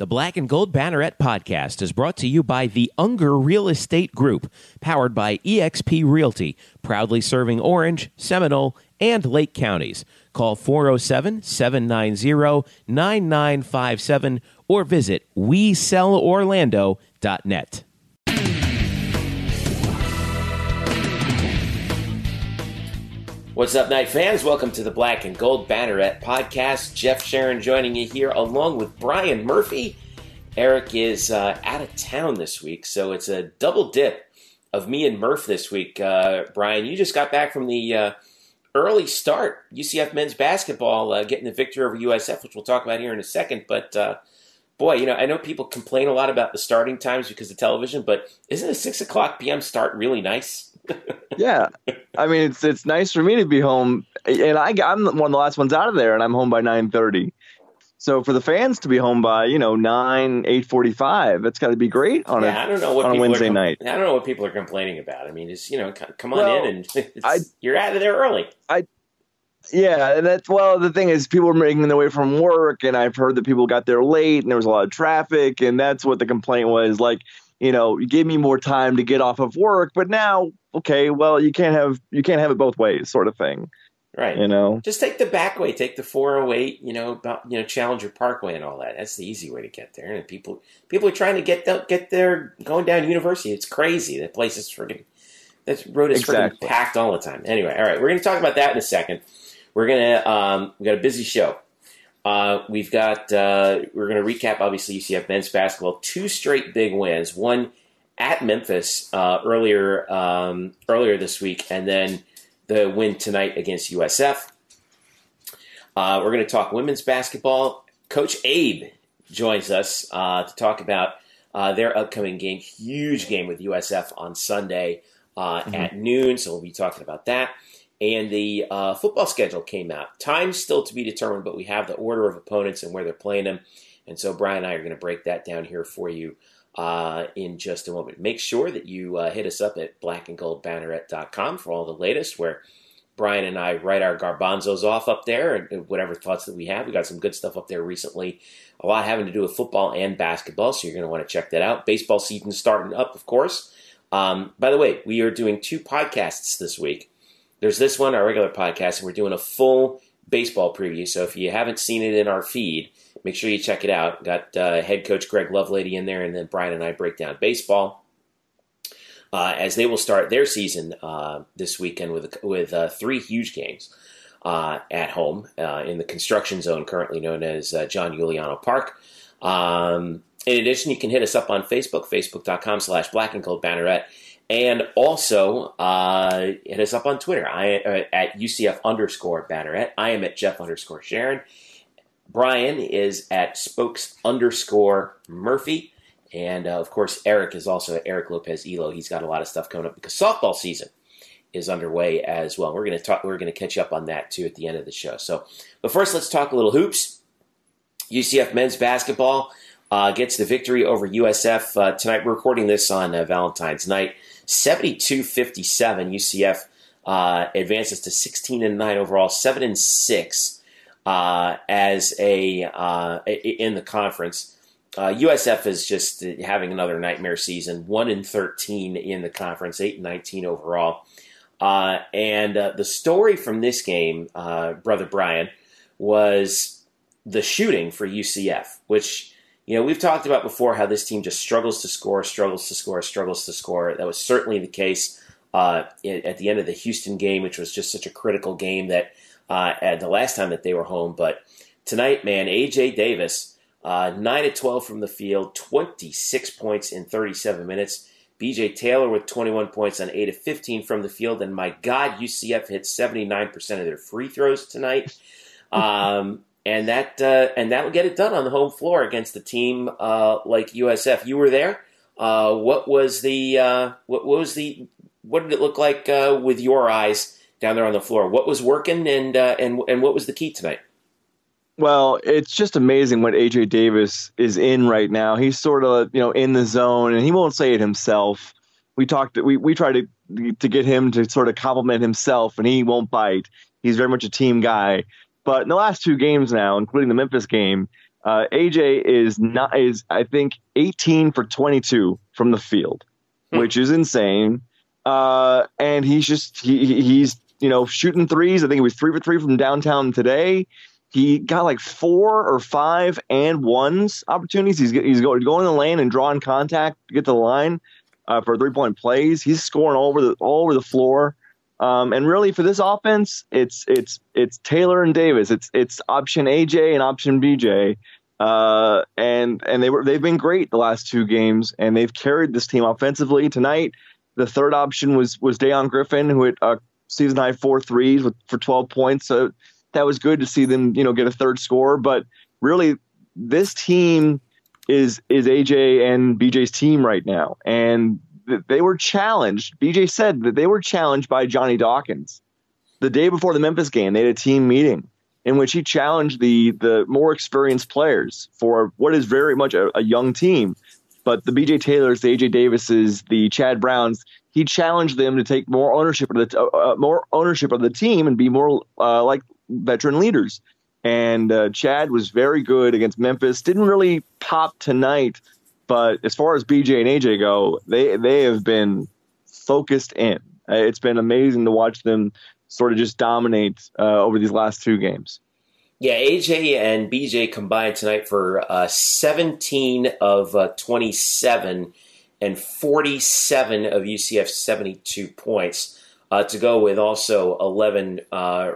The Black and Gold Banneret podcast is brought to you by the Unger Real Estate Group, powered by EXP Realty, proudly serving Orange, Seminole, and Lake counties. Call 407-790-9957 or visit WeSellOrlando.net. What's up, Night fans? Welcome to the Black and Gold Banneret podcast. Jeff Sharon joining you here along with Brian Murphy. Eric is out of town this week, so it's a double dip of me and Murph this week. Brian, you just got back from the early start. UCF men's basketball getting the victory over USF, which we'll talk about here in a second. But boy, you know, I know people complain a lot about the starting times because of television, but isn't a 6 o'clock p.m. start really nice? Yeah, I mean, it's nice for me to be home, and I'm one of the last ones out of there, and I'm home by 9:30. So for the fans to be home by 8:45, it's got to be great on a Wednesday night. I don't know what people are complaining about. I mean, it's come on in, and you're out of there early. And that's the thing is people are making their way from work, and I've heard that people got there late, and there was a lot of traffic, and that's what the complaint was like. You give me more time to get off of work, but now, okay, well, you can't have it both ways, sort of thing, right? Just take the back way, take the 408, Challenger Parkway and all that. That's the easy way to get there. And people are trying to get there going down University. It's crazy. That place is friggin', that road is friggin' packed all the time. Anyway, all right, we're gonna talk about that in a second. We're gonna we got a busy show. We're going to recap, obviously, UCF men's basketball. 2 straight big wins, one at Memphis earlier this week, and then the win tonight against USF. We're going to talk women's basketball. Coach Abe joins us to talk about their upcoming game, huge game with USF on Sunday at noon, so we'll be talking about that. And the football schedule came out. Time's still to be determined, but we have the order of opponents and where they're playing them. And so Brian and I are going to break that down here for you in just a moment. Make sure that you hit us up at blackandgoldbanneret.com for all the latest, where Brian and I write our garbanzos off up there and whatever thoughts that we have. We got some good stuff up there recently, a lot having to do with football and basketball, so you're going to want to check that out. Baseball season starting up, of course. By the way, we are doing 2 podcasts this week. There's this one, our regular podcast, and we're doing a full baseball preview. So if you haven't seen it in our feed, make sure you check it out. Got head coach Greg Lovelady in there, and then Brian and I break down baseball as they will start their season this weekend with 3 huge games at home in the construction zone currently known as John Giuliano Park. In addition, you can hit us up on Facebook, facebook.com/blackandgoldbanneret. And also, hit us up on Twitter at UCF_Banneret. I am at Jeff_Sharon. Brian is at Spokes_Murphy. And, of course, Eric is also at Eric Lopez Elo. He's got a lot of stuff coming up because softball season is underway as well. We're going to catch up on that, too, at the end of the show. So, but first, let's talk a little hoops. UCF men's basketball gets the victory over USF tonight. We're recording this on Valentine's night. 72-57, UCF advances to 16-9 overall, 7-6 as in the conference. USF is just having another nightmare season, 1-13 in the conference, 8-19 overall. And the story from this game, Brother Brian, was the shooting for UCF, which... we've talked about before how this team just struggles to score. That was certainly the case at the end of the Houston game, which was just such a critical game that at the last time that they were home. But tonight, man, A.J. Davis, 9 of 12 from the field, 26 points in 37 minutes. B.J. Taylor with 21 points on 8 of 15 from the field. And my God, UCF hit 79% of their free throws tonight. And that will get it done on the home floor against the team like USF. You were there. What did it look like with your eyes down there on the floor? What was working and what was the key tonight? Well, it's just amazing what A.J. Davis is in right now. He's sort of in the zone, and he won't say it himself. We try to get him to sort of compliment himself, and he won't bite. He's very much a team guy. But in the last 2 games now, including the Memphis game, AJ is I think 18 for 22 from the field, which is insane. And he's just, he's, you know, shooting threes. I think it was 3 for 3 from downtown today. He got like 4 or 5 and ones opportunities. He's going to go in the lane and draw in contact to get to the line for 3-point plays. He's scoring all over the floor. And really for this offense, it's Taylor and Davis. It's option AJ and option BJ. And they've been great the last 2 games, and they've carried this team offensively. Tonight, the third option was Deion Griffin, who hit season high 4 threes for 12 points. So that was good to see them, you know, get a third score. But really, this team is AJ and BJ's team right now, and they were challenged. BJ said that they were challenged by Johnny Dawkins. The day before the Memphis game, they had a team meeting in which he challenged the more experienced players for what is very much a young team. But the B.J. Taylors, the A.J. Davises, the Chad Browns, he challenged them to take more ownership of the team and be more like veteran leaders. And Chad was very good against Memphis. Didn't really pop tonight. But as far as BJ and AJ go, they have been focused in. It's been amazing to watch them sort of just dominate over these last 2 games. Yeah, AJ and BJ combined tonight for 17 of 27 and 47 of UCF's 72 points to go with also 11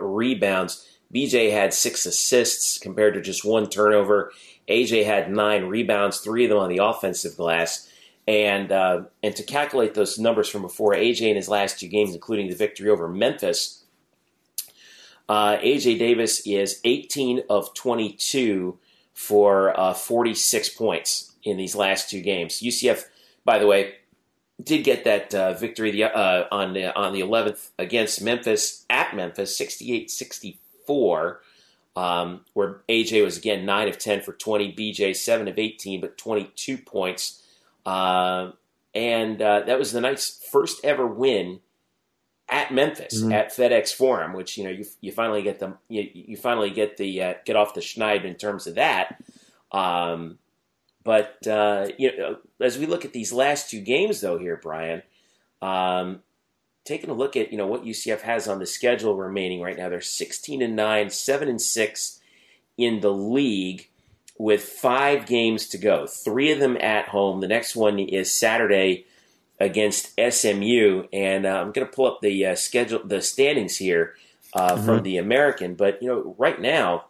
rebounds. BJ had 6 assists compared to just 1 turnover. AJ had 9 rebounds, 3 of them on the offensive glass. And to calculate those numbers from before, AJ in his last 2 games, including the victory over Memphis, AJ Davis is 18 of 22 for 46 points in these last 2 games. UCF, by the way, did get that victory on the 11th against Memphis, at Memphis, 68-64. Where AJ was, again, 9 of 10 for 20, BJ 7 of 18, but 22 points. And that was the Knights' first ever win at Memphis, at FedEx Forum, which, you know, you finally get the get off the schneid in terms of that. But you know, as we look at these last 2 games, though, here, Brian, taking a look at, you know, what UCF has on the schedule remaining right now, they're 16-9, 7-6 in the league with 5 games to go. 3 of them at home. The next one is Saturday against SMU, and I'm going to pull up the schedule, the standings here from the American. But you know, right now,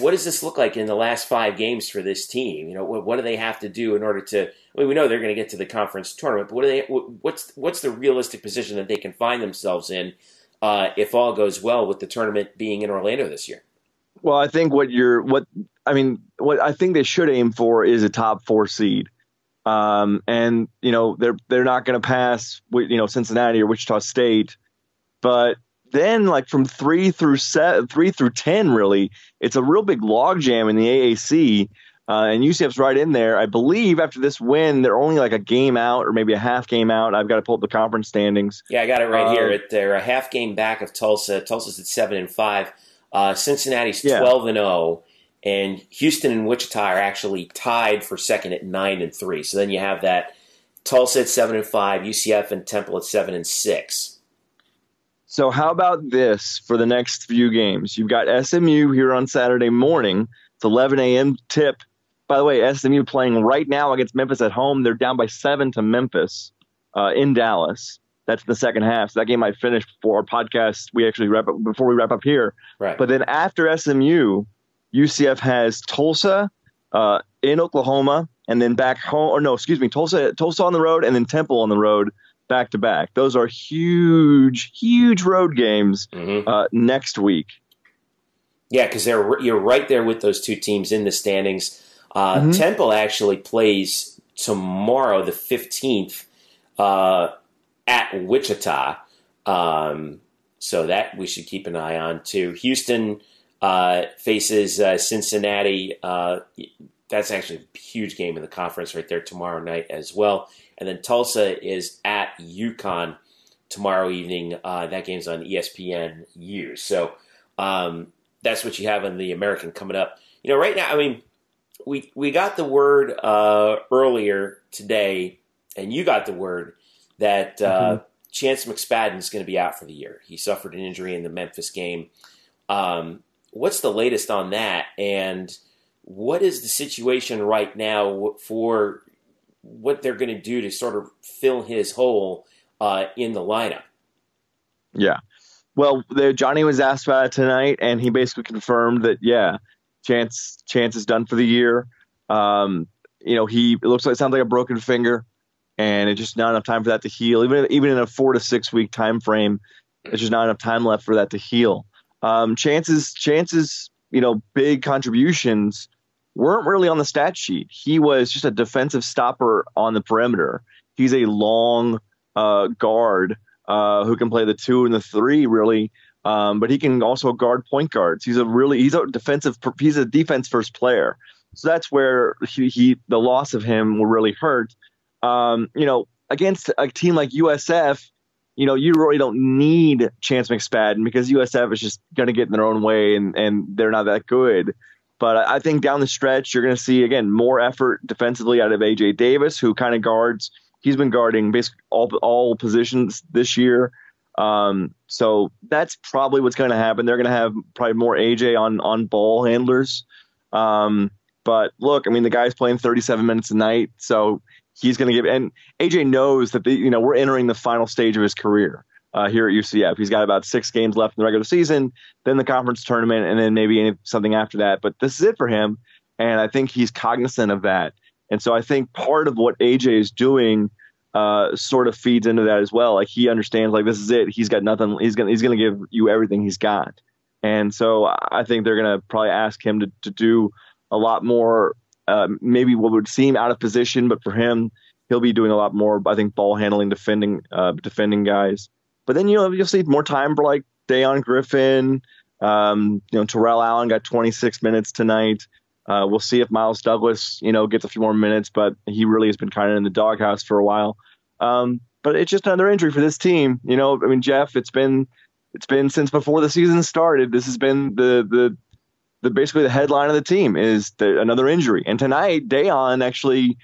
what does this look like in the last 5 games for this team? You know, what do they have to do in order to? I mean, we know they're going to get to the conference tournament, but what's the realistic position that they can find themselves in if all goes well with the tournament being in Orlando this year? Well, I think what I think they should aim for is a top 4 seed, and you know they're not going to pass, you know, Cincinnati or Wichita State, but then, like, from 3 through 10, really, it's a real big logjam in the AAC, and UCF's right in there. I believe after this win, they're only like a game out or maybe a half game out. I've got to pull up the conference standings. Yeah, I got it right here. They're a half game back of Tulsa. Tulsa's at 7-5. Cincinnati's 12-0, and Houston and Wichita are actually tied for second at 9-3. So then you have that Tulsa at 7-5, UCF and Temple at 7-6. So how about this for the next few games? You've got SMU here on Saturday morning. It's 11 a.m. tip. By the way, SMU playing right now against Memphis at home. They're down by 7 to Memphis in Dallas. That's the second half. So that game might finish before our podcast. We actually wrap up before we wrap up here. Right. But then after SMU, UCF has Tulsa in Oklahoma, and then back home. Or no, excuse me, Tulsa on the road, and then Temple on the road. Back-to-back. Those are huge, huge road games next week. Yeah, because you're right there with those 2 teams in the standings. Temple actually plays tomorrow, the 15th, at Wichita. So that we should keep an eye on, too. Houston faces Cincinnati. That's actually a huge game in the conference right there tomorrow night as well. And then Tulsa is at UConn tomorrow evening. That game's on ESPNU. So that's what you have in the American coming up. you know, right now, I mean, we got the word earlier today, and you got the word that Chance McSpadden is going to be out for the year. He suffered an injury in the Memphis game. What's the latest on that, and what is the situation right now for what they're going to do to sort of fill his hole in the lineup? Yeah. Well, Johnny was asked about it tonight, and he basically confirmed that, yeah, Chance is done for the year. You know, it looks like it sounds like a broken finger, and it's just not enough time for that to heal. Even in a 4 to 6 week time frame, it's just not enough time left for that to heal. Chance's you know, big contributions weren't really on the stat sheet. He was just a defensive stopper on the perimeter. He's a long guard who can play the 2 and the 3 really, but he can also guard point guards. He's a defense first player. So that's where the loss of him will really hurt. You know, against a team like USF, you know, you really don't need Chance McSpadden because USF is just going to get in their own way and they're not that good. But I think down the stretch, you're going to see, again, more effort defensively out of A.J. Davis, who kind of guards. He's been guarding basically all positions this year. So that's probably what's going to happen. They're going to have probably more A.J. on ball handlers. But look, I mean, the guy's playing 37 minutes a night, so he's going to give, and AJ knows that you know, we're entering the final stage of his career here at UCF. He's got about 6 games left in the regular season, then the conference tournament, and then maybe something after that. But this is it for him, and I think he's cognizant of that. And so I think part of what AJ is doing sort of feeds into that as well. Like, he understands, like, this is it. He's got nothing. He's going to give you everything he's got. And so I think they're going to probably ask him to do a lot more. Maybe what would seem out of position, but for him, he'll be doing a lot more, I think, ball handling, defending guys. But then, you know, you'll see more time for, like, Deion Griffin. You know, Terrell Allen got 26 minutes tonight. We'll see if Miles Douglas, you know, gets a few more minutes, but he really has been kind of in the doghouse for a while. But it's just another injury for this team. You know, I mean, Jeff, it's been since before the season started. This has been basically the headline of the team is another injury. And tonight, Deion actually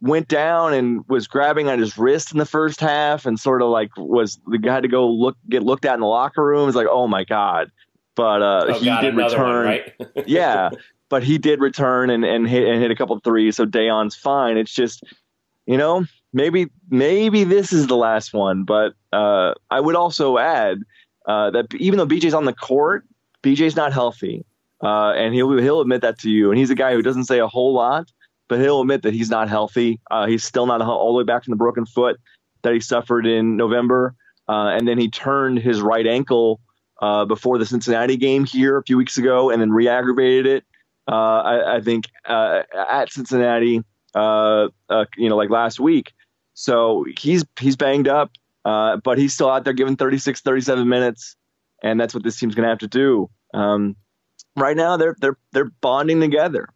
went down and was grabbing on his wrist in the first half and sort of like was the guy to go get looked at in the locker room. It's like, oh my God. But did return. One, right? Yeah. But he did return and hit a couple of threes. So Deion's fine. It's just, you know, maybe this is the last one. But I would also add that even though BJ's on the court, BJ's not healthy. And he'll admit that to you. And he's a guy who doesn't say a whole lot, but he'll admit that he's not healthy. He's still not all the way back from the broken foot that he suffered in November. And then he turned his right ankle before the Cincinnati game here a few weeks ago and then re-aggravated it. I think at Cincinnati, you know, like last week. So he's banged up, but he's still out there giving 36, 37 minutes. And that's what this team's going to have to do. Right now, they're bonding together,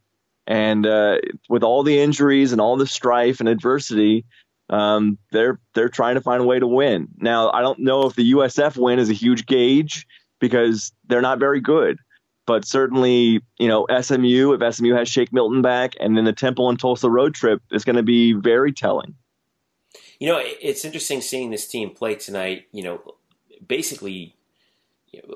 and with all the injuries and all the strife and adversity, they're trying to find a way to win. Now, I don't know if the USF win is a huge gauge because they're not very good, but certainly, you know, SMU, if SMU has Shake Milton back, and then the Temple and Tulsa road trip is going to be very telling. You know, it's interesting seeing this team play tonight. You know, basically, you know,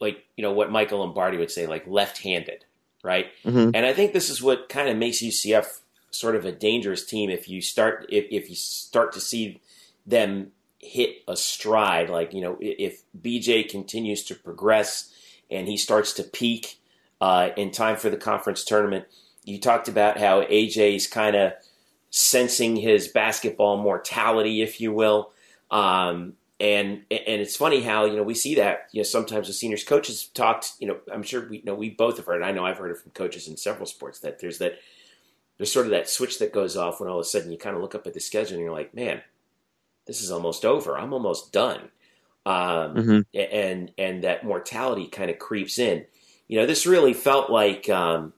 like, you know, what Michael Lombardi would say, like left-handed, right? Mm-hmm. And I think this is what kind of makes UCF sort of a dangerous team if you start to see them hit a stride. Like, you know, if BJ continues to progress and he starts to peak in time for the conference tournament. You talked about how AJ's kind of sensing his basketball mortality, if you will. And it's funny how, you know, we see that, you know, sometimes the seniors coaches talked, you know, I'm sure we both have heard, and I know I've heard it from coaches in several sports, that there's sort of that switch that goes off when all of a sudden you kind of look up at the schedule and you're like, man, this is almost over. I'm almost done. And that mortality kind of creeps in. You know, this really felt like sort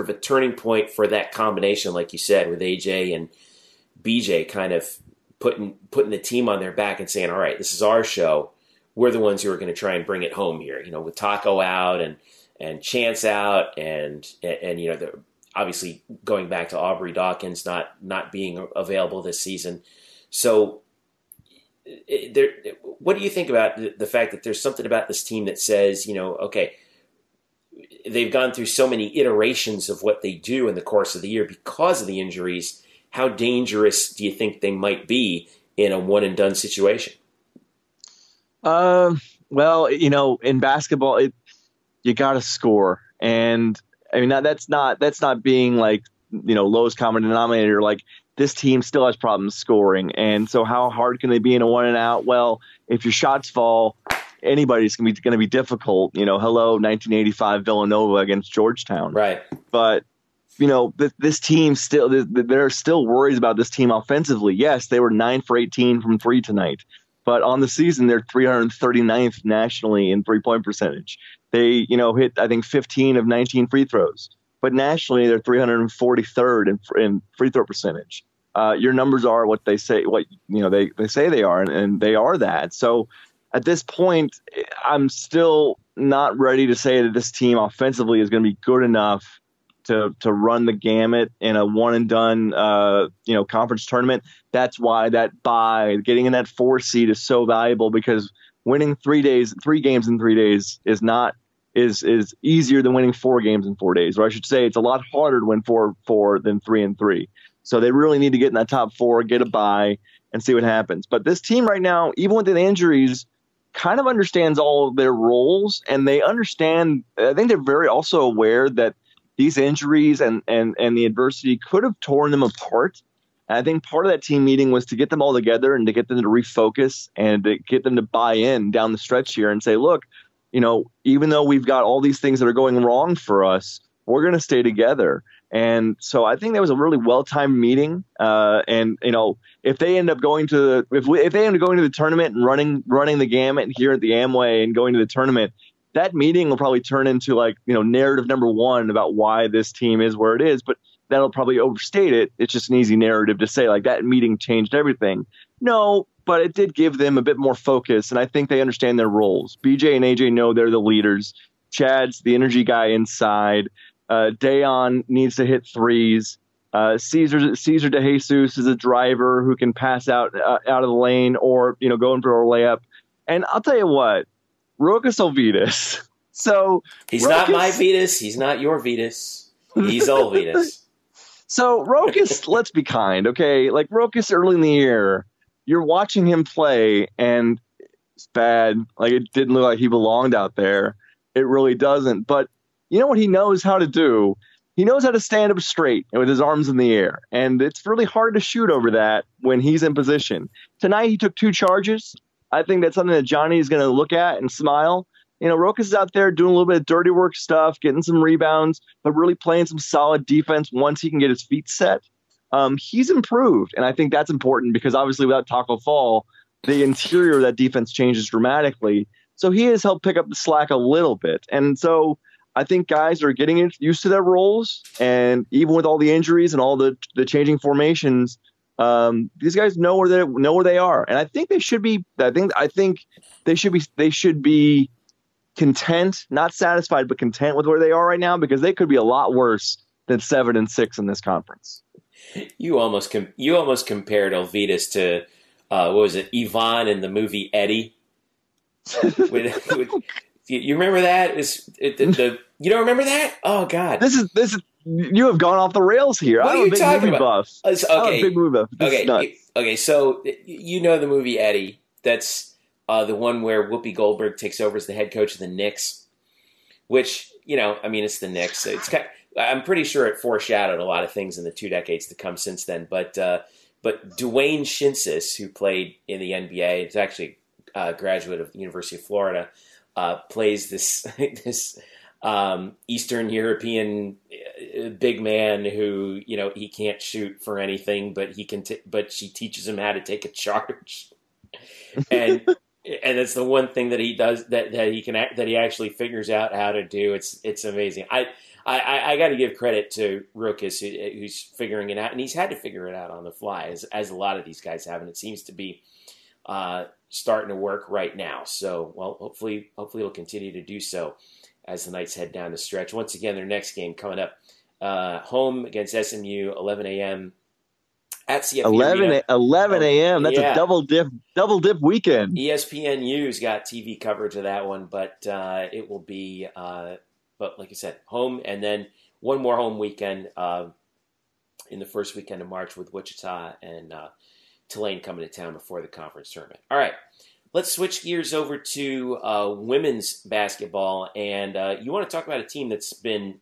of a turning point for that combination, like you said, with AJ and BJ kind of putting the team on their back and saying, all right, this is our show. We're the ones who are going to try and bring it home here, you know, with Taco out and and Chance out, and you know, the, obviously going back to Aubrey Dawkins not being available this season. So, what do you think about the fact that there's something about this team that says, you know, okay, they've gone through so many iterations of what they do in the course of the year because of the injuries. How dangerous do you think they might be in a one-and-done situation? Well, you know, in basketball, you got to score. And, I mean, that's not being like, you know, lowest common denominator. Like, this team still has problems scoring. And so how hard can they be in a one and out? Well, if your shots fall, anybody's going to be difficult. You know, hello, 1985 Villanova against Georgetown. Right. But, you know, this team still, there are still worries about this team offensively. Yes, they were 9 for 18 from three tonight. But on the season, they're 339th nationally in three-point percentage. They, you know, hit, I think, 15 of 19 free throws. But nationally, they're 343rd in free throw percentage. Your numbers are what they say, what, you know, they say they are, and they are that. So at this point, I'm still not ready to say that this team offensively is going to be good enough to run the gamut in a one and done, you know, conference tournament. That's why that bye, getting in that 4 seed, is so valuable, because winning three games in three days is not, is easier than winning 4 games in 4 days, or I should say it's a lot harder to win 4-4 than 3-3. So they really need to get in that top 4, get a bye, and see what happens. But this team right now, even with the injuries, kind of understands all of their roles, and they understand, I think they're very also aware that these injuries and the adversity could have torn them apart. And I think part of that team meeting was to get them all together and to get them to refocus and to get them to buy in down the stretch here and say, look, you know, even though we've got all these things that are going wrong for us, we're going to stay together. And so I think that was a really well-timed meeting. And, you know, if they end up going to the, if they end up going to the tournament and running the gamut here at the Amway and going to the tournament, that meeting will probably turn into, like, you know, narrative number one about why this team is where it is, but that'll probably overstate it. It's just an easy narrative to say, like, that meeting changed everything. No, but it did give them a bit more focus, and I think they understand their roles. BJ and AJ know they're the leaders. Chad's the energy guy inside. Deion needs to hit threes. Caesar DeJesus is a driver who can pass out of the lane, or, you know, go in for a layup. And I'll tell you what, Rokas Gustys. So he's not my Vetus. He's not your Vetus. He's all Vetus. So Rokas, let's be kind, okay? Like, Rokas early in the year, you're watching him play, and it's bad. Like, it didn't look like he belonged out there. It really doesn't. But you know what he knows how to do? He knows how to stand up straight with his arms in the air, and it's really hard to shoot over that when he's in position. Tonight he took 2 charges. I think that's something that Johnny is going to look at and smile. You know, Rokas is out there doing a little bit of dirty work stuff, getting some rebounds, but really playing some solid defense once he can get his feet set. He's improved, and I think that's important because obviously without Taco Fall, the interior of that defense changes dramatically. So he has helped pick up the slack a little bit. And so I think guys are getting used to their roles, and even with all the injuries and all the changing formations, these guys know where they are, and I think they should be. I think they should be content, not satisfied, but content with where they are right now, because they could be a lot worse than 7 and 6 in this conference. You almost compared Elvitas to what was it, Yvonne in the movie Eddie? You remember that? You don't remember that? Oh God, this is. You have gone off the rails here. What are you talking about? Okay. I'm a big movie buff. Okay. So you know the movie Eddie. That's the one where Whoopi Goldberg takes over as the head coach of the Knicks. Which, you know, I mean, it's the Knicks. It's kind of, I'm pretty sure it foreshadowed a lot of things in the 2 decades to come since then. But Dwayne Schintzius, who played in the NBA, is actually a graduate of the University of Florida, plays this. Eastern European big man who, you know, he can't shoot for anything, but he can. But she teaches him how to take a charge, and that's the one thing that he does that he actually figures out how to do. It's amazing. I got to give credit to Rokas who's figuring it out, and he's had to figure it out on the fly, as a lot of these guys have, and it seems to be starting to work right now. So, well, hopefully it'll continue to do so. as the Knights head down the stretch. Once again, their next game coming up home against SMU, 11 a.m. at CFE Arena. 11 a.m. That's a double dip weekend. ESPNU's got TV coverage of that one, but it will be, but like I said, home, and then one more home weekend in the first weekend of March with Wichita and Tulane coming to town before the conference tournament. All right, let's switch gears over to women's basketball, and you want to talk about a team that's been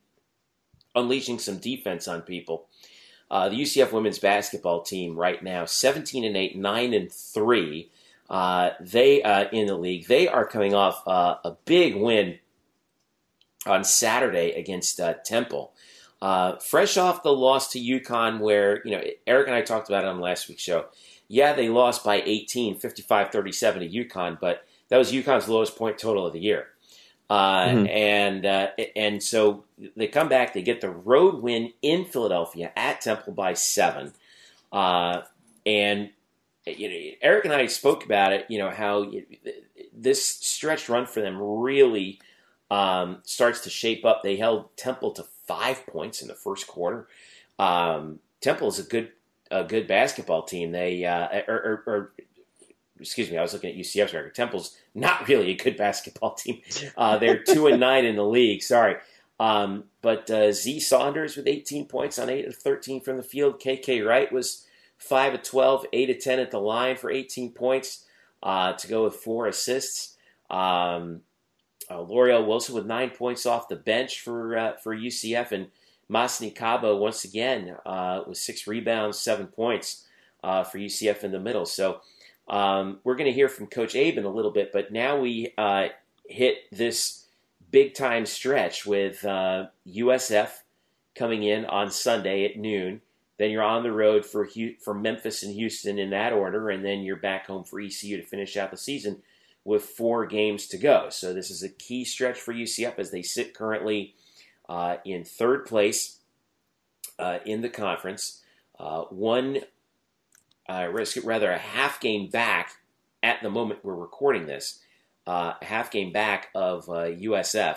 unleashing some defense on people. The UCF women's basketball team right now, 17-8, 9-3. They in the league. They are coming off a big win on Saturday against Temple. Fresh off the loss to UConn, where, you know, Eric and I talked about it on last week's show. Yeah, they lost by 18, 55-37 to UConn, but that was UConn's lowest point total of the year. And so they come back, they get the road win in Philadelphia at Temple by 7. And you know, Eric and I spoke about it, you know, how this stretch run for them really starts to shape up. They held Temple to 5 points in the first quarter. Temple is a good basketball team. They excuse me, I was looking at UCF's record. Temple's not really a good basketball team. They're 2-9 in the league. Sorry. But Z Saunders with 18 points on 8 of 13 from the field. K.K. Wright was 5 of 12, 8 of 10 at the line for 18 points to go with 4 assists. L'Oreal Wilson with 9 points off the bench for UCF. And Masseny Kaba, once again, with 6 rebounds, 7 points for UCF in the middle. So, we're going to hear from Coach Abe in a little bit, but now we hit this big-time stretch with USF coming in on Sunday at noon. Then you're on the road for Memphis and Houston in that order, and then you're back home for ECU to finish out the season with 4 games to go. So this is a key stretch for UCF as they sit currently in third place in the conference. A half game back at the moment we're recording this, a half game back of USF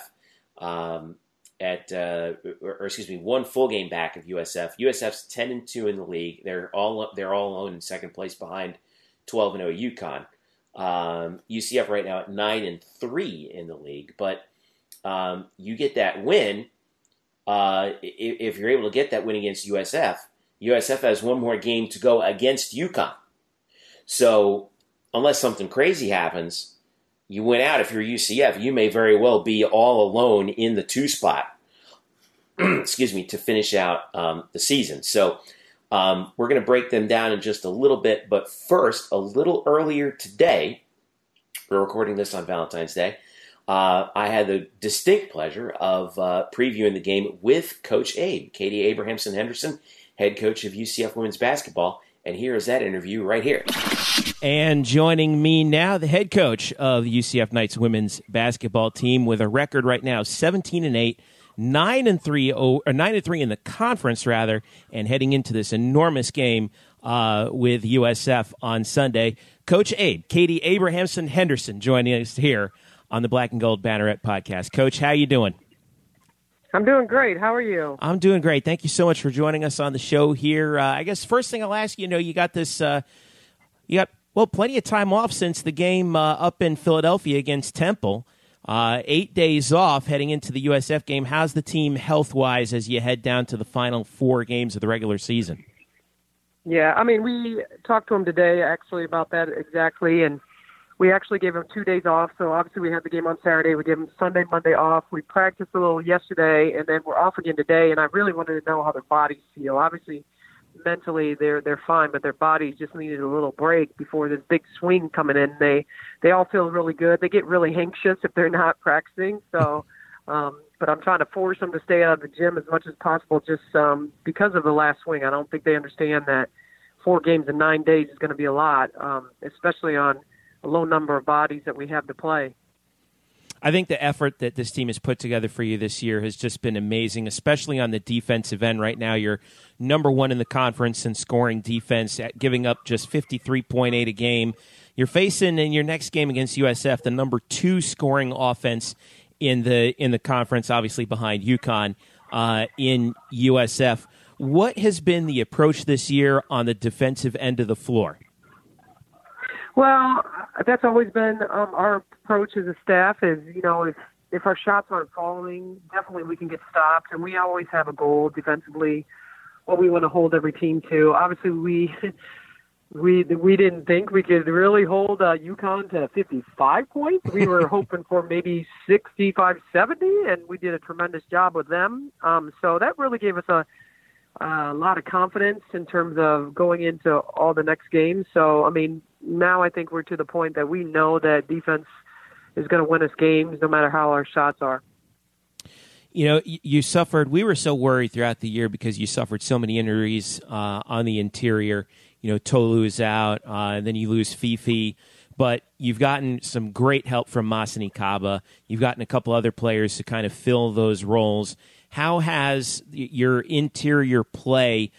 one full game back of USF. USF's 10-2 in the league. They're all alone in second place behind 12-0 UConn. UCF right now at 9-3 in the league, but you get that win if you're able to get that win against USF. USF has one more game to go against UConn. So unless something crazy happens, you win out. If you're UCF, you may very well be all alone in the 2 spot, excuse me, to finish out the season. So we're going to break them down in just a little bit. But first, a little earlier today, we're recording this on Valentine's Day, I had the distinct pleasure of previewing the game with Coach Abe, Katie Abrahamson-Henderson, head coach of UCF women's basketball, and here is that interview right here. And joining me now, the head coach of the UCF Knights women's basketball team with a record right now 17-8, 9-3, or 9-3 in the conference rather, and heading into this enormous game with USF on Sunday. Coach Abe, Katie Abrahamson-Henderson, joining us here on the Black and Gold Banneret podcast. Coach, how you doing? I'm doing great. How are you? I'm doing great. Thank you so much for joining us on the show here. I guess first thing I'll ask you, you know, you got this, plenty of time off since the game up in Philadelphia against Temple. 8 days off heading into the USF game. How's the team health-wise as you head down to the final 4 games of the regular season? Yeah, I mean, we talked to him today actually about that exactly, and we actually gave him 2 days off, so obviously we had the game on Saturday. We gave him Sunday, Monday off. We practiced a little yesterday, and then we're off again today, and I really wanted to know how their bodies feel. Obviously, mentally, they're fine, but their bodies just needed a little break before this big swing coming in. They all feel really good. They get really anxious if they're not practicing, so but I'm trying to force them to stay out of the gym as much as possible just because of the last swing. I don't think they understand that 4 games in 9 days is going to be a lot, especially on a low number of bodies that we have to play. I think the effort that this team has put together for you this year has just been amazing, especially on the defensive end. Right now, you're number 1 in the conference in scoring defense, giving up just 53.8 a game. You're facing in your next game against USF the number 2 scoring offense in the conference, obviously behind UConn in USF. What has been the approach this year on the defensive end of the floor? Well, that's always been our approach as a staff is, you know, if our shots aren't falling, definitely we can get stopped. And we always have a goal defensively, what we want to hold every team to. Obviously, we didn't think we could really hold UConn to 55 points. We were hoping for maybe 65, 70, and we did a tremendous job with them. So that really gave us a lot of confidence in terms of going into all the next games. So, I mean, now I think we're to the point that we know that defense is going to win us games no matter how our shots are. You know, you suffered, we were so worried throughout the year because you suffered so many injuries on the interior. You know, Tolu is out, and then you lose Fifi. But you've gotten some great help from Masseny Kaba. You've gotten a couple other players to kind of fill those roles. How has your interior play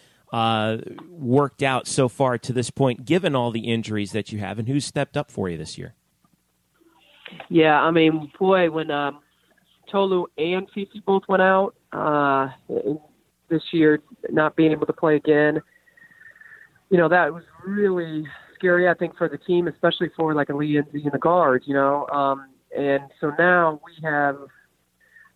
worked out so far to this point, given all the injuries that you have, and who's stepped up for you this year? Yeah, I mean, boy, when Tolu and Fifi both went out this year, not being able to play again, you know, that was really scary, I think, for the team, especially for, like, a Lee and the guards, you know. And so now we have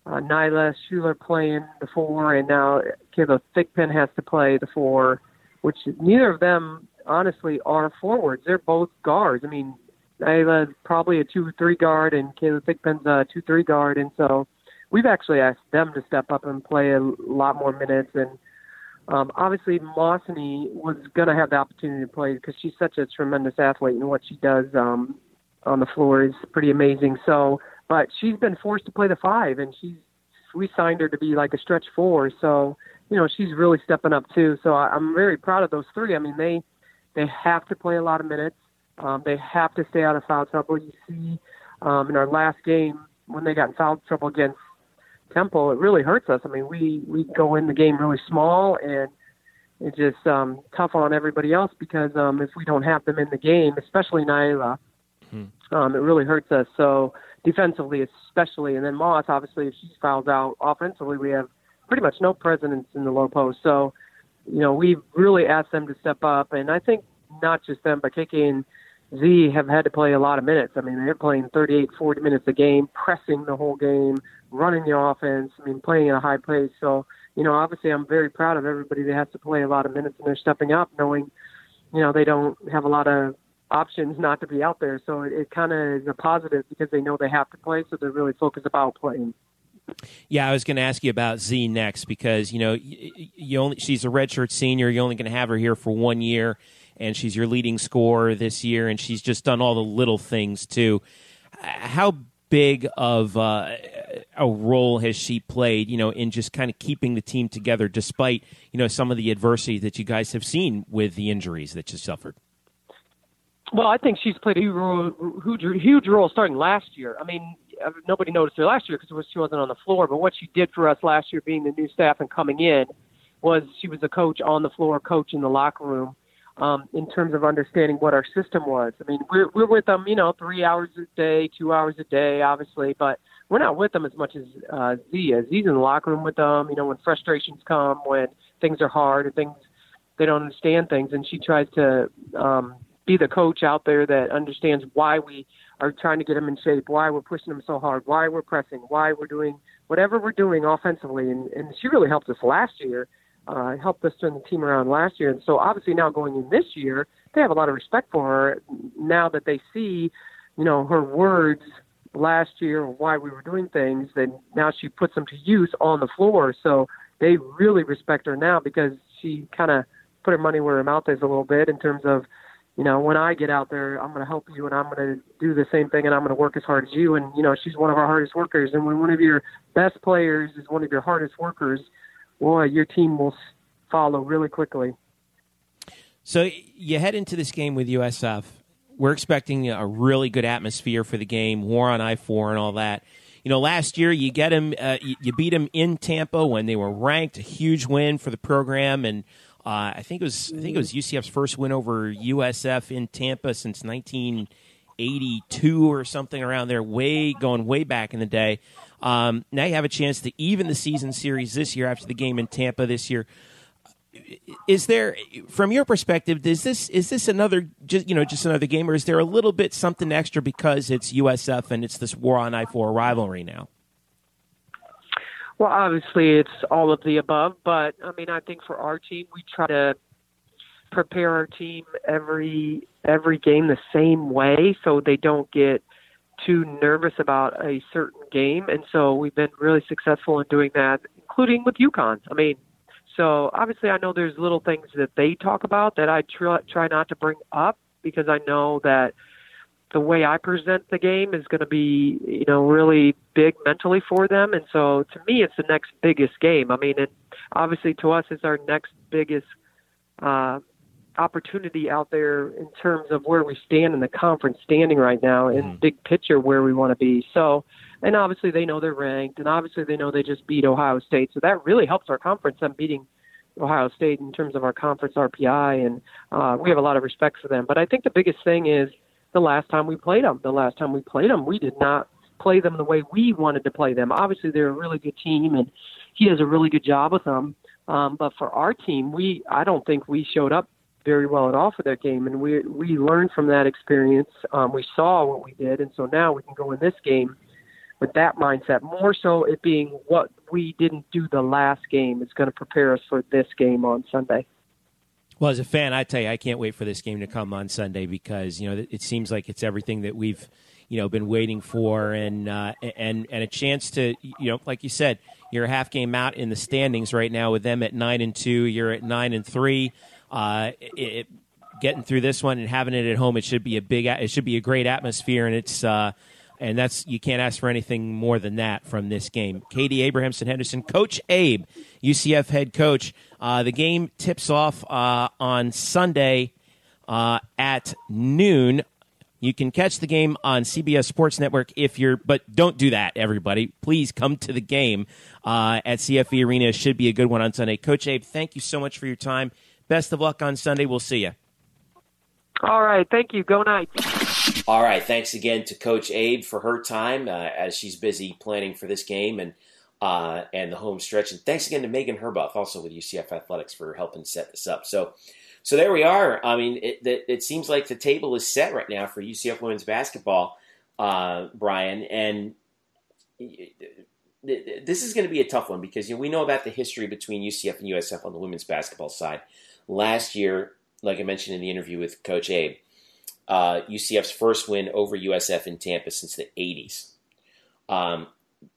Nyla Schuler playing the four, and now Kayla Thickpen has to play the four, which neither of them, honestly, are forwards. They're both guards. I mean, Nyla's probably a 2-3 guard, and Kayla Thickpen's a 2-3 guard. And so we've actually asked them to step up and play a lot more minutes. And obviously, Masseny was going to have the opportunity to play because she's such a tremendous athlete, and what she does on the floor is pretty amazing. So, but she's been forced to play the five, and we signed her to be like a stretch four. So, you know, she's really stepping up too. So I'm very proud of those three. I mean, they have to play a lot of minutes. They have to stay out of foul trouble. You see in our last game when they got in foul trouble against Temple, it really hurts us. I mean, we go in the game really small, and it's just tough on everybody else because if we don't have them in the game, especially Nyla, it really hurts us. So defensively, especially, and then Moss, obviously, if she fouls out offensively, we have pretty much no presence in the low post. So, you know, we've really asked them to step up, and I think not just them, but K.K. and Z have had to play a lot of minutes. I mean, they're playing 38, 40 minutes a game, pressing the whole game, running the offense, I mean, playing at a high pace. So, you know, obviously I'm very proud of everybody that has to play a lot of minutes, and they're stepping up knowing, you know, they don't have a lot of options not to be out there. So it kind of is a positive because they know they have to play, so they're really focused about playing. Yeah, I was going to ask you about Z next because, you know, she's a redshirt senior. You're only going to have her here for 1 year. And she's your leading scorer this year, and she's just done all the little things, too. How big of a role has she played, you know, in just kind of keeping the team together despite, you know, some of the adversity that you guys have seen with the injuries that you suffered? Well, I think she's played a huge role starting last year. I mean, nobody noticed her last year because she wasn't on the floor, but what she did for us last year being the new staff and coming in was she was a coach on the floor, coach in the locker room. In terms of understanding what our system was. I mean, we're with them, you know, 3 hours a day, 2 hours a day, obviously, but we're not with them as much as Z is. Z's in the locker room with them, you know, when frustrations come, when things are hard and things, they don't understand things. And she tries to be the coach out there that understands why we are trying to get them in shape, why we're pushing them so hard, why we're pressing, why we're doing whatever we're doing offensively. And she really helped us last year. Helped us turn the team around last year. And so obviously now going in this year, they have a lot of respect for her now that they see, you know, her words last year, why we were doing things, and now she puts them to use on the floor. So they really respect her now because she kind of put her money where her mouth is a little bit in terms of, you know, when I get out there, I'm going to help you and I'm going to do the same thing and I'm going to work as hard as you. And, you know, she's one of our hardest workers. And when one of your best players is one of your hardest workers, boy, your team will follow really quickly. So you head into this game with USF. We're expecting a really good atmosphere for the game, war on I-4 and all that. You know, last year you get them, you beat them in Tampa when they were ranked, a huge win for the program, and I think it was UCF's first win over USF in Tampa since 1982 or something around there, way back in the day. Now you have a chance to even the season series this year after the game in Tampa this year. Is there, from your perspective, is this another just another game, or is there a little bit something extra because it's USF and it's this war on I-4 rivalry now? Well, obviously it's all of the above, but I mean, I think for our team, we try to prepare our team every game the same way, so they don't get too nervous about a certain game, and so we've been really successful in doing that, including with UConn. I mean. So obviously I know there's little things that they talk about that I try not to bring up because I know that the way I present the game is going to be, really big mentally for them. And so to me, it's the next biggest game. I mean, it, obviously to us, it's our next biggest opportunity out there in terms of where we stand in the conference standing right now and big picture where we want to be. So, and obviously they know they're ranked, and obviously they know they just beat Ohio State. So that really helps our conference, them beating Ohio State in terms of our conference RPI, and we have a lot of respect for them. But I think the biggest thing is the last time we played them, we did not play them the way we wanted to play them. Obviously they're a really good team, and he does a really good job with them. But for our team, I don't think we showed up very well at all for that game, and we learned from that experience. We saw what we did, and so now we can go in this game with that mindset, more so it being what we didn't do the last game. It's going to prepare us for this game on Sunday. Well, as a fan, I tell you, I can't wait for this game to come on Sunday because, it seems like it's everything that we've, been waiting for, and a chance to, like you said, you're a half game out in the standings right now with them at 9-2, you're at 9-3. Getting through this one and having it at home, it should be a great atmosphere, and it's and that's, you can't ask for anything more than that from this game. Katie Abrahamson-Henderson, Coach Abe, UCF head coach. The game tips off on Sunday at noon. You can catch the game on CBS Sports Network but don't do that, everybody. Please come to the game at CFE Arena. It should be a good one on Sunday. Coach Abe, thank you so much for your time. Best of luck on Sunday. We'll see you. All right. Thank you. Go Knights. All right. Thanks again to Coach Abe for her time as she's busy planning for this game and the home stretch. And thanks again to Megan Herbuff, also with UCF Athletics, for helping set this up. So there we are. I mean, it seems like the table is set right now for UCF women's basketball, Brian. And this is going to be a tough one because we know about the history between UCF and USF on the women's basketball side. Last year, like I mentioned in the interview with Coach Abe, UCF's first win over USF in Tampa since the 80s.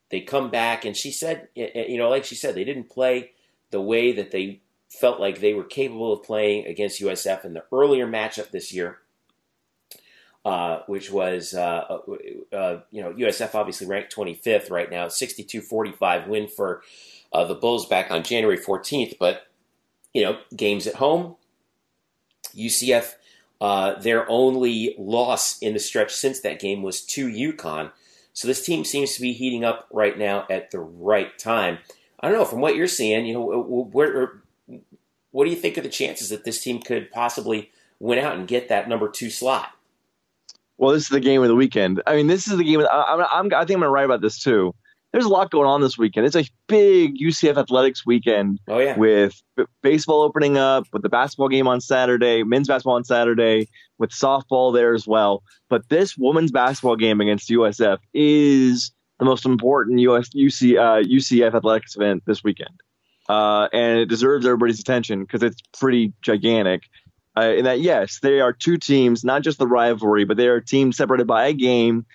They come back, and she said, like she said, they didn't play the way that they felt like they were capable of playing against USF in the earlier matchup this year, which was, USF obviously ranked 25th right now, 62-45 win for the Bulls back on January 14th, but, games at home. UCF, their only loss in the stretch since that game was to UConn. So this team seems to be heating up right now at the right time. I don't know, from what you're seeing, what do you think of the chances that this team could possibly win out and get that number 2 slot? Well, this is the game of the weekend. I mean, this is the game. I think I'm going to write about this too. There's a lot going on this weekend. It's a big UCF athletics weekend. Oh, yeah. With baseball opening up, with the basketball game on Saturday, men's basketball on Saturday, with softball there as well. But this women's basketball game against USF is the most important UCF athletics event this weekend. And it deserves everybody's attention because it's pretty gigantic. In that, yes, they are two teams, not just the rivalry, but they are teams separated by a game.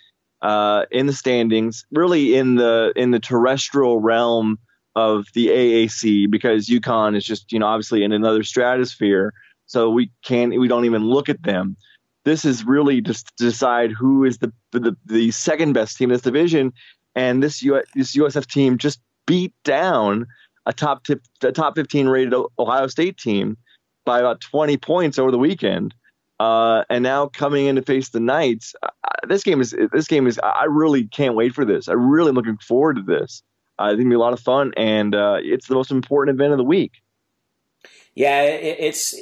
In the standings, really in the terrestrial realm of the AAC, because UConn is just obviously in another stratosphere, so we don't even look at them. This is really just to decide who is the second best team in this division, and this USF team just beat down a top 15 rated Ohio State team by about 20 points over the weekend. And now coming in to face the Knights, this game is. I really can't wait for this. I really am looking forward to this. It's gonna be a lot of fun, and it's the most important event of the week. Yeah, it's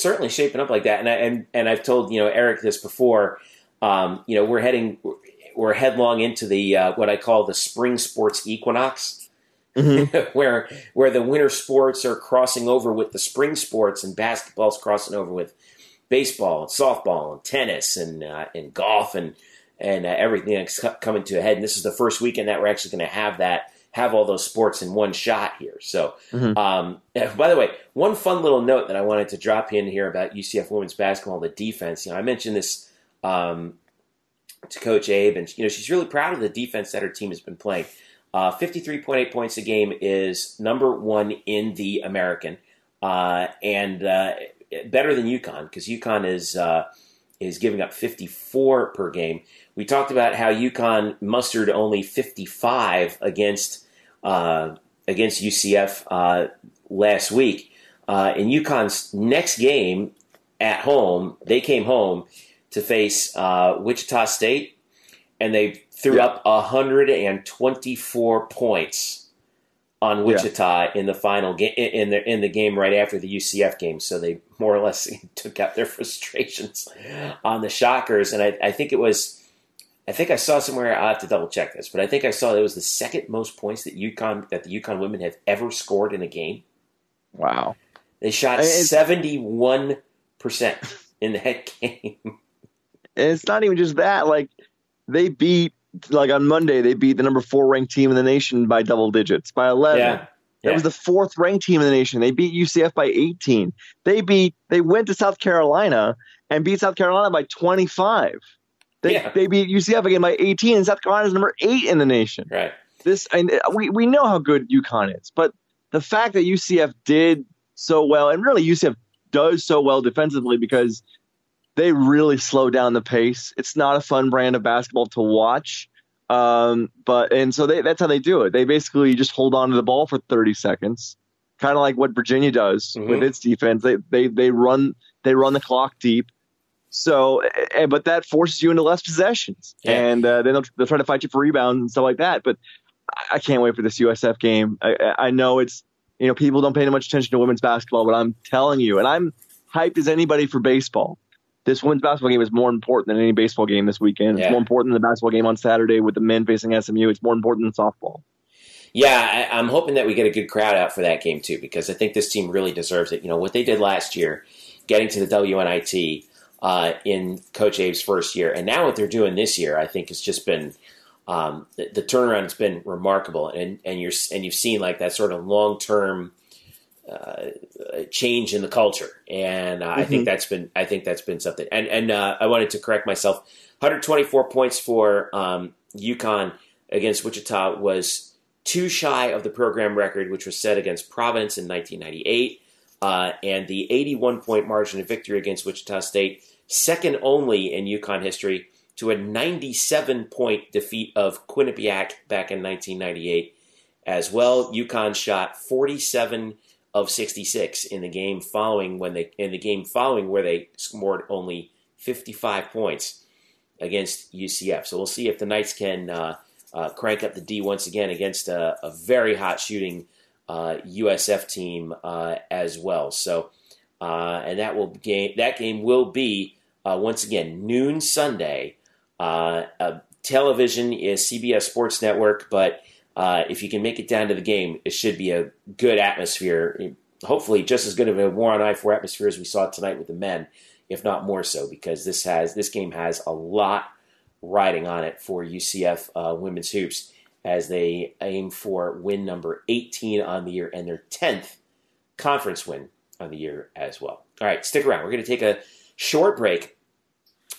certainly shaping up like that. And I've told Eric this before. We're heading we're headlong into the what I call the spring sports equinox, mm-hmm. where the winter sports are crossing over with the spring sports, and basketball's crossing over with baseball and softball and tennis and golf and everything that's coming to a head. And this is the first weekend that we're actually going to have all those sports in one shot here. So, mm-hmm. By the way, one fun little note that I wanted to drop in here about UCF women's basketball, the defense. You know, I mentioned this to Coach Abe, and you know she's really proud of the defense that her team has been playing. 53.8 points a game is number one in the American, and better than UConn, because UConn is giving up 54 per game. We talked about how UConn mustered only 55 against UCF last week. In UConn's next game at home, they came home to face Wichita State, and they threw up 124 points on Wichita in the final game, in the game right after the UCF game. So they more or less took out their frustrations on the Shockers. And I think I saw somewhere, I'll have to double check this, but I think I saw it was the second most points that the UConn women have ever scored in a game. Wow. They shot 71% in that game. And it's not even just that. Like on Monday, they beat the number 4 ranked team in the nation by double digits, by 11. Yeah. That was the 4th ranked team in the nation. They beat UCF by 18. They went to South Carolina and beat South Carolina by 25. They beat UCF again by 18, and South Carolina's number 8 in the nation. Right. We know how good UConn is, but the fact that UCF did so well, and really UCF does so well defensively because they really slow down the pace. It's not a fun brand of basketball to watch. That's how they do it. They basically just hold on to the ball for 30 seconds, kind of like what Virginia does mm-hmm. with its defense. They run the clock deep. So, but that forces you into less possessions, and then they'll try to fight you for rebounds and stuff like that. But I can't wait for this USF game. I know it's people don't pay much attention to women's basketball, but I'm telling you, and I'm hyped as anybody for baseball. This women's basketball game is more important than any baseball game this weekend. It's more important than the basketball game on Saturday with the men facing SMU. It's more important than softball. Yeah, I'm hoping that we get a good crowd out for that game too, because I think this team really deserves it. You know, what they did last year, getting to the WNIT in Coach Abe's first year, and now what they're doing this year, I think has just been the turnaround has been remarkable, and you've seen like that sort of long-term change in the culture, and mm-hmm. I think that's been something. And I wanted to correct myself. 124 points for UConn against Wichita was too shy of the program record, which was set against Providence in 1998, and the 81-point margin of victory against Wichita State, second only in UConn history to a 97-point defeat of Quinnipiac back in 1998 as well. UConn shot 47 of 66 in the game following where they scored only 55 points against UCF. So we'll see if the Knights can crank up the D once again against a very hot shooting USF team as well. So and that game will be once again noon Sunday. Television is CBS Sports Network, but if you can make it down to the game, it should be a good atmosphere. Hopefully, just as good of a war on I-4 atmosphere as we saw tonight with the men, if not more so, because this game has a lot riding on it for UCF women's hoops as they aim for win number 18 on the year and their 10th conference win on the year as well. All right, stick around. We're going to take a short break.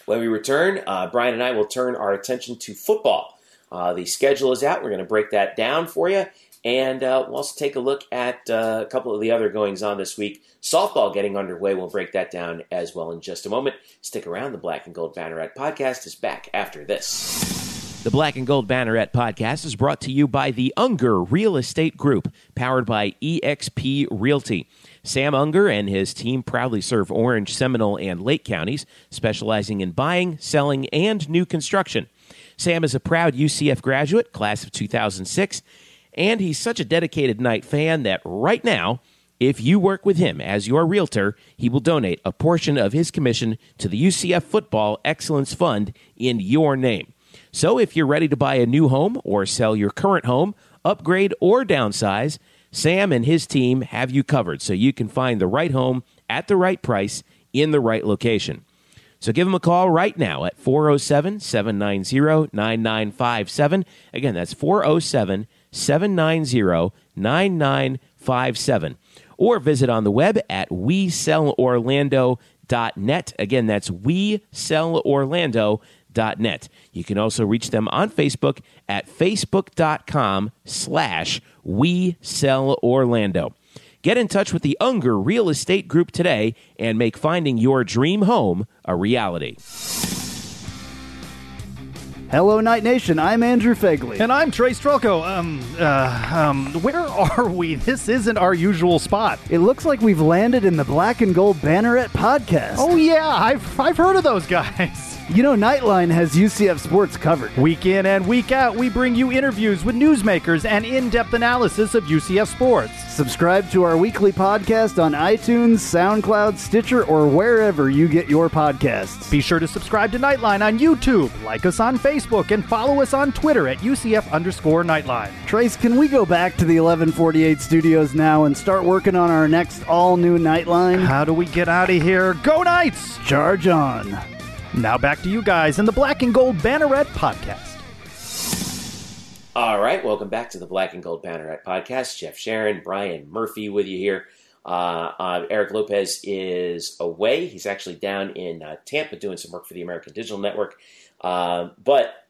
When we return, Brian and I will turn our attention to football. The schedule is out. We're going to break that down for you. And we'll also take a look at a couple of the other goings-on this week. Softball getting underway. We'll break that down as well in just a moment. Stick around. The Black and Gold Banneret Podcast is back after this. The Black and Gold Banneret Podcast is brought to you by the Unger Real Estate Group, powered by EXP Realty. Sam Unger and his team proudly serve Orange, Seminole, and Lake counties, specializing in buying, selling, and new construction. Sam is a proud UCF graduate, class of 2006, and he's such a dedicated Knight fan that right now, if you work with him as your realtor, he will donate a portion of his commission to the UCF Football Excellence Fund in your name. So if you're ready to buy a new home or sell your current home, upgrade or downsize, Sam and his team have you covered so you can find the right home at the right price in the right location. So give them a call right now at 407-790-9957. Again, that's 407-790-9957. Or visit on the web at WeSellOrlando.net. Again, that's WeSellOrlando.net. You can also reach them on Facebook at Facebook.com/WeSellOrlando. Get in touch with the Unger Real Estate Group today and make finding your dream home a reality. Hello, Night Nation. I'm Andrew Fagley. And I'm Trey Strelko. Where are we? This isn't our usual spot. It looks like we've landed in the Black and Gold Banneret podcast. Oh, yeah. I've heard of those guys. You know, Nightline has UCF sports covered. Week in and week out, we bring you interviews with newsmakers and in-depth analysis of UCF sports. Subscribe to our weekly podcast on iTunes, SoundCloud, Stitcher, or wherever you get your podcasts. Be sure to subscribe to Nightline on YouTube, like us on Facebook, and follow us on Twitter at @UCF_Nightline. Trace, can we go back to the 1148 studios now and start working on our next all-new Nightline? How do we get out of here? Go Knights! Charge on! Now back to you guys in the Black and Gold Banneret Podcast. All right, welcome back to the Black and Gold Banneret Podcast. Jeff Sharon, Brian Murphy with you here. Eric Lopez is away. He's actually down in Tampa doing some work for the American Digital Network. But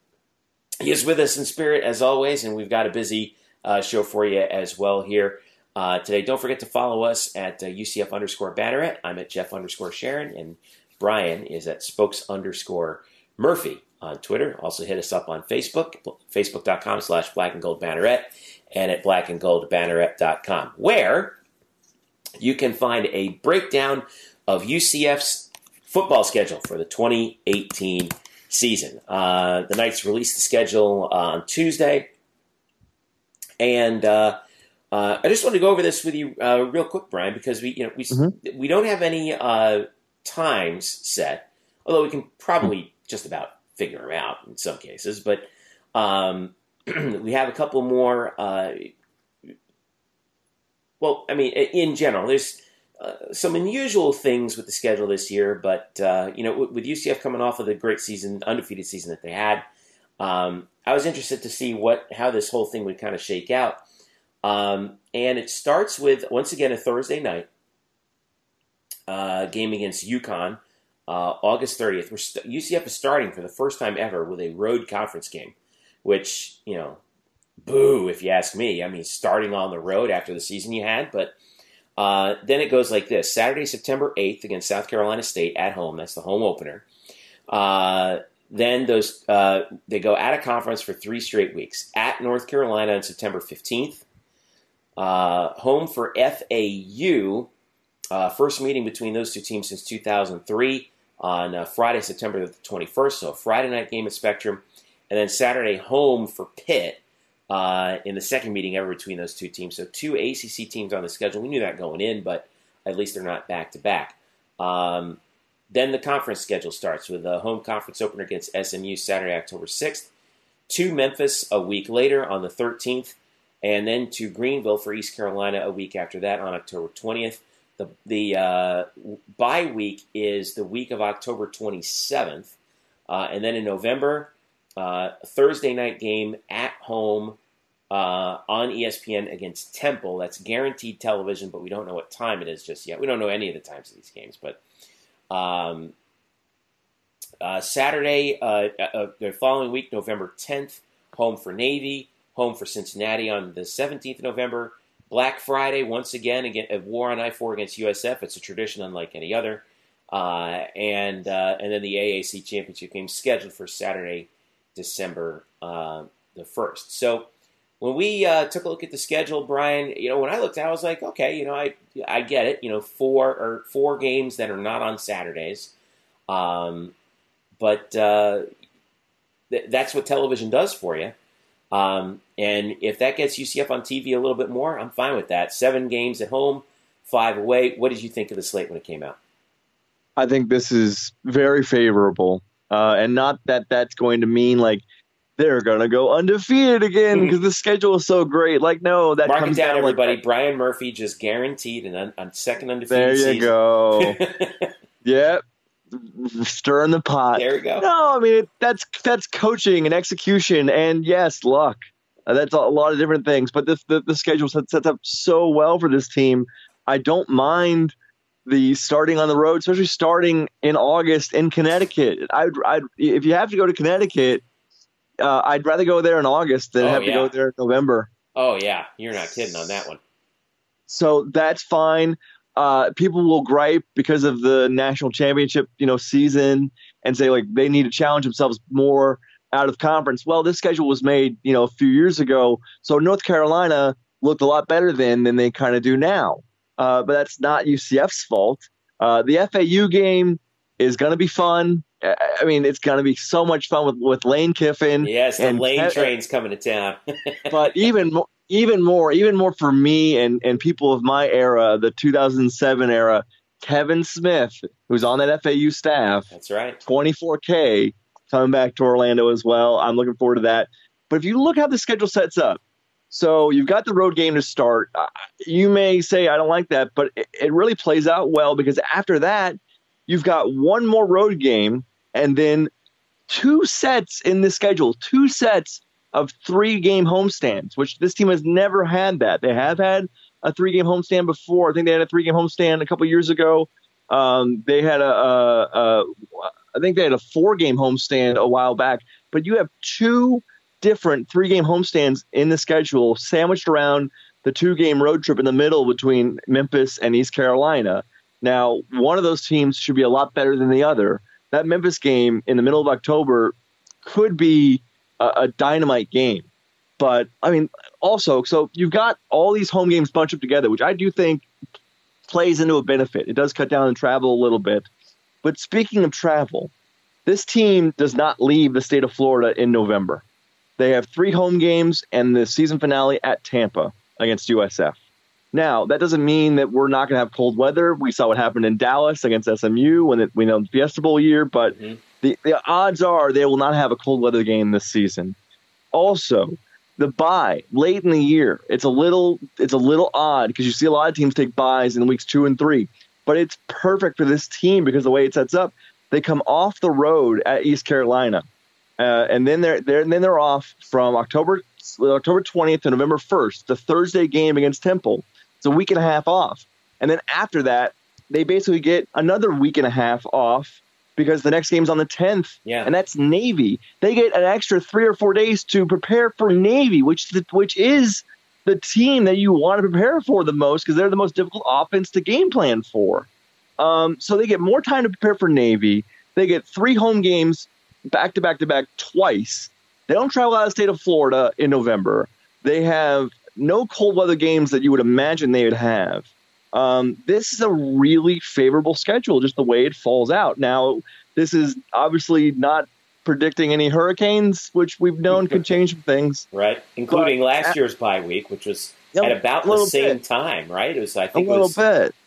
he is with us in spirit as always, and we've got a busy show for you as well here today. Don't forget to follow us at UCF_Banneret. I'm at Jeff_Sharon, and Brian is at Spokes_Murphy on Twitter. Also hit us up on Facebook, facebook.com/Black and Gold Banneret, and at blackandgoldbanneret.com, where you can find a breakdown of UCF's football schedule for the 2018 season. The Knights released the schedule on Tuesday, and I just wanted to go over this with you real quick, Brian, because we don't have any times set, although we can probably just about figure them out in some cases, but we have a couple more. In general, there's some unusual things with the schedule this year, but with UCF coming off of the great season, undefeated season that they had, I was interested to see how this whole thing would kind of shake out. And it starts with, once again, a Thursday night game against UConn, August 30th. UCF is starting for the first time ever with a road conference game, which, boo, if you ask me. I mean, starting on the road after the season you had. But then it goes like this. Saturday, September 8th against South Carolina State at home. That's the home opener. Then those they go out of conference for 3 straight weeks. At North Carolina on September 15th. Home for FAU. First meeting between those two teams since 2003 on Friday, September the 21st. So a Friday night game at Spectrum. And then Saturday home for Pitt in the second meeting ever between those two teams. So 2 ACC teams on the schedule. We knew that going in, but at least they're not back-to-back. Then the conference schedule starts with a home conference opener against SMU Saturday, October 6th. To Memphis a week later on the 13th. And then to Greenville for East Carolina a week after that on October 20th. The bye week is the week of October 27th. And then in November, Thursday night game at home on ESPN against Temple. That's guaranteed television, but we don't know what time it is just yet. We don't know any of the times of these games. But Saturday, the following week, November 10th, home for Navy, home for Cincinnati on the 17th of November. Black Friday, once again, a war on I-4 against USF. It's a tradition unlike any other. And then the AAC Championship game scheduled for Saturday, December the 1st. So when we took a look at the schedule, Brian, when I looked at it, I was like, okay, I get it. 4 games that are not on Saturdays. That's what television does for you. And if that gets UCF on TV a little bit more, I'm fine with that. 7 games at home, 5 away. What did you think of the slate when it came out? I think this is very favorable And not that that's going to mean like they're going to go undefeated again because the schedule is so great. Like, no, that mark comes it down, everybody. Like, Brian Murphy just guaranteed a second undefeated season. There you go. Yep. Stir in the pot. There we go. No, I mean, that's coaching and execution and, yes, luck. That's a lot of different things. But the schedule sets up so well for this team. I don't mind the starting on the road, especially starting in August in Connecticut. I'd if you have to go to Connecticut, I'd rather go there in August than have to go there in November. Oh, yeah. You're not kidding on that one. So that's fine. People will gripe because of the national championship, season and say like they need to challenge themselves more out of conference. Well, this schedule was made, a few years ago. So North Carolina looked a lot better then than they kind of do now. But that's not UCF's fault. The FAU game is going to be fun. I mean, it's going to be so much fun with Lane Kiffin. Yes, the Lane train's coming to town. But even more for me and people of my era, the 2007 era, Kevin Smith, who's on that FAU staff. That's right. 24K coming back to Orlando as well. I'm looking forward to that. But if you look how the schedule sets up, so you've got the road game to start. You may say, I don't like that, but it really plays out well because after that, you've got one more road game and then two sets in the schedule, two sets of three-game homestands, which this team has never had that. They have had a three-game homestand before. I think they had a three-game homestand a couple years ago. They had I think they had a four-game homestand a while back. But you have two different three-game homestands in the schedule sandwiched around the two-game road trip in the middle between Memphis and East Carolina. Now, one of those teams should be a lot better than the other. That Memphis game in the middle of October could be a dynamite game. But, I mean, also, so you've got all these home games bunched up together, which I do think plays into a benefit. It does cut down on travel a little bit. But speaking of travel, this team does not leave the state of Florida in November. They have three home games and the season finale at Tampa against USF. Now, that doesn't mean that we're not going to have cold weather. We saw what happened in Dallas against SMU when we know the Fiesta Bowl year, but the odds are they will not have a cold weather game this season. Also, the bye late in the year, it's a little odd because you see a lot of teams take byes in weeks 2 and 3, but it's perfect for this team because the way it sets up, they come off the road at East Carolina, and then they're off from October 20th to November 1st, the Thursday game against Temple. It's a week and a half off. And then after that, they basically get another week and a half off because the next game's on the 10th, and that's Navy. They get an extra 3 or 4 days to prepare for Navy, which is the team that you want to prepare for the most because they're the most difficult offense to game plan for. So they get more time to prepare for Navy. They get three home games back-to-back-to-back twice. They don't travel out of the state of Florida in November. They have no cold weather games that you would imagine they would have. This is a really favorable schedule, just the way it falls out. Now, this is obviously not predicting any hurricanes, which we've known could change some things. Right, including last year's bye week, which was at about the same time, right? It was, I think,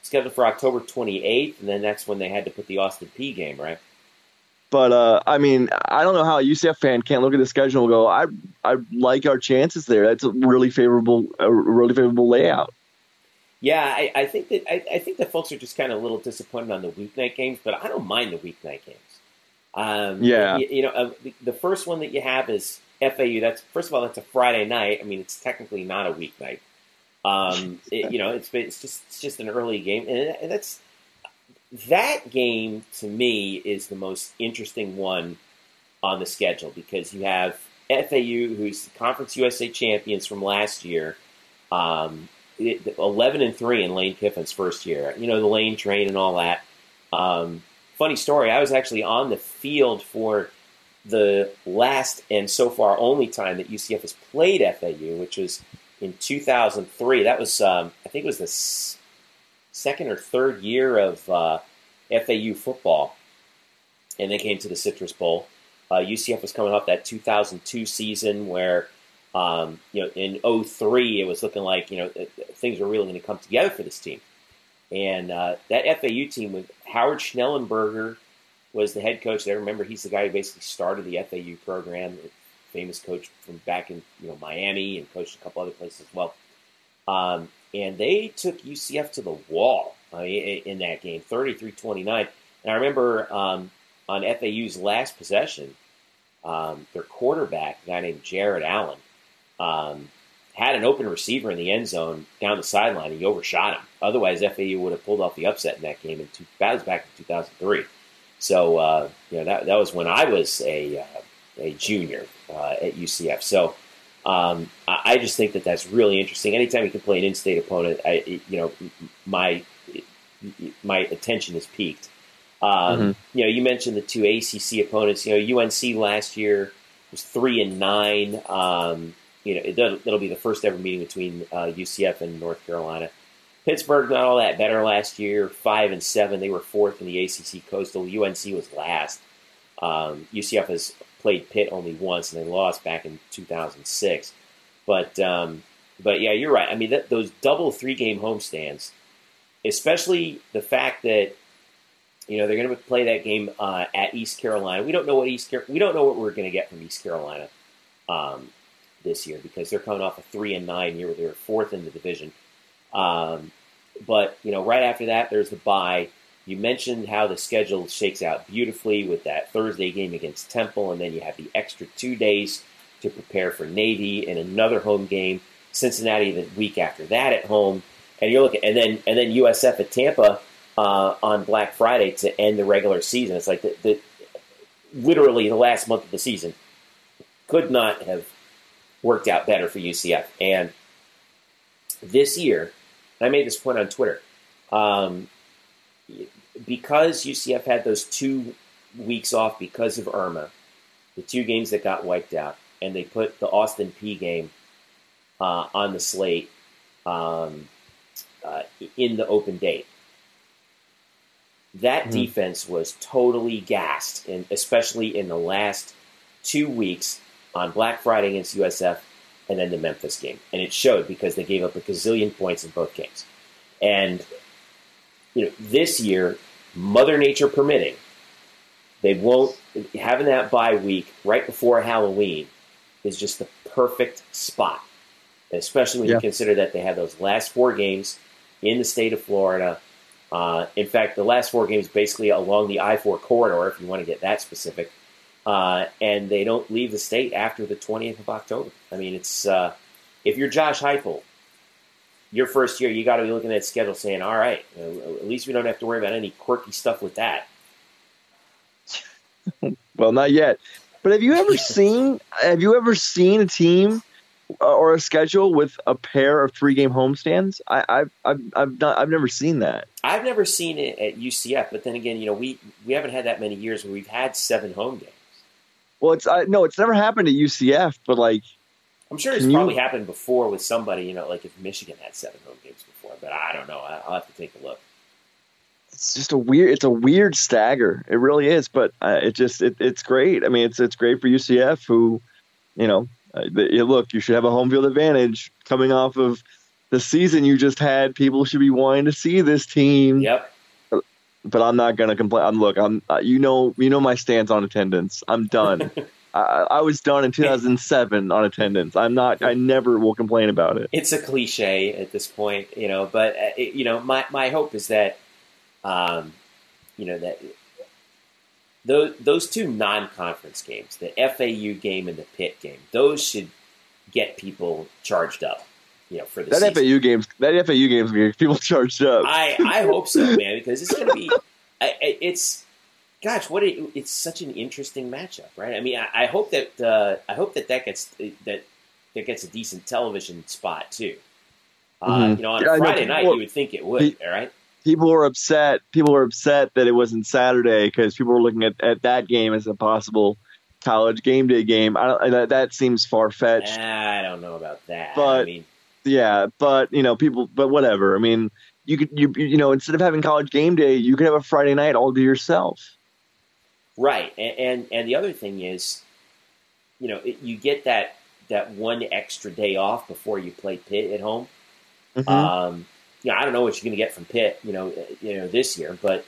scheduled for October 28th, and then that's when they had to put the Austin Peay game, right? But, I mean, I don't know how a UCF fan can't look at the schedule and go, I like our chances there. That's a really favorable layout. Yeah, I think that folks are just kind of a little disappointed on the weeknight games, but I don't mind the weeknight games. The first one that you have is FAU. That's a Friday night. I mean, it's technically not a weeknight. It's just an early game, and that's. That game, to me, is the most interesting one on the schedule because you have FAU, who's the Conference USA champions from last year, 11-3 in Lane Kiffin's first year. The Lane train and all that. Funny story, I was actually on the field for the last and so far only time that UCF has played FAU, which was in 2003. That was, I think it was the second or third year of FAU football, and they came to the Citrus Bowl. UCF was coming off that 2002 season where, in 2003 it was looking like things were really going to come together for this team. And that FAU team with Howard Schnellenberger, was the head coach there. Remember, he's the guy who basically started the FAU program, famous coach from back in Miami, and coached a couple other places as well. And they took UCF to the wall in that game, 33-29. And I remember on FAU's last possession, their quarterback, a guy named Jared Allen, had an open receiver in the end zone down the sideline, and he overshot him. Otherwise, FAU would have pulled off the upset in that game. That was back in 2003. So that was when I was a junior at UCF. So I just think that that's really interesting. Anytime you can play an in-state opponent, my attention is piqued. You mentioned the two ACC opponents. UNC last year was 3-9. That'll be the first ever meeting between UCF and North Carolina. Pittsburgh, not all that better last year, 5-7. They were fourth in the ACC Coastal. UNC was last. UCF has played Pitt only once, and they lost back in 2006. But yeah, you're right. I mean, those double three-game homestands, especially the fact that they're going to play that game at East Carolina. We don't know what we don't know what we're going to get from East Carolina this year, because they're coming off a 3-9 year where they were fourth in the division. But right after that, there's the bye. You mentioned how the schedule shakes out beautifully with that Thursday game against Temple, and then you have the extra 2 days to prepare for Navy and another home game, Cincinnati the week after that at home, and you're looking, and then USF at Tampa on Black Friday to end the regular season. It's like literally the last month of the season could not have worked out better for UCF. And this year, I made this point on Twitter, because UCF had those 2 weeks off because of Irma, the two games that got wiped out, and they put the Austin P game on the slate in the open date. That defense was totally gassed, and especially in the last 2 weeks on Black Friday against USF and then the Memphis game. And it showed, because they gave up a gazillion points in both games. And this year, Mother Nature permitting, they won't, having that bye week right before Halloween is just the perfect spot, especially when you consider that they have those last four games in the state of Florida. In fact, the last four games basically along the I-4 corridor, if you want to get that specific. And they don't leave the state after the 20th of October. I mean, it's if you're Josh Heupel, your first year, you got to be looking at schedule saying, all right, at least we don't have to worry about any quirky stuff with that. Well, not yet. But have you ever seen a team or a schedule with a pair of three-game homestands? I've never seen that. I've never seen it at UCF. But then again, we haven't had that many years where we've had seven home games. Well, it's never happened at UCF, but I'm sure it's probably happened before with somebody, if Michigan had seven home games before, but I don't know. I'll have to take a look. It's just a weird stagger. It really is, but it's great. I mean, it's great for UCF who, look, you should have a home field advantage coming off of the season you just had. People should be wanting to see this team. Yep. But I'm not going to complain. You know my stance on attendance. I'm done. I was done in 2007 on attendance. I never will complain about it. It's a cliche at this point, but my hope is that, that those two non-conference games, the FAU game and the Pitt game, those should get people charged up. For the season. FAU game's gonna get people charged up. I hope so, man, because it's gonna be. It's such an interesting matchup, right? I mean, I hope that that gets a decent television spot too. On a Friday night, you would think it would, right? People were upset. People were upset that it wasn't Saturday because people were looking at that game as a possible college game day game. That seems far-fetched. I don't know about that. But people. But whatever. I mean, you could instead of having college game day, you could have a Friday night all to yourself. Right, and the other thing is, you get that one extra day off before you play Pitt at home. Mm-hmm. I don't know what you're going to get from Pitt, this year, but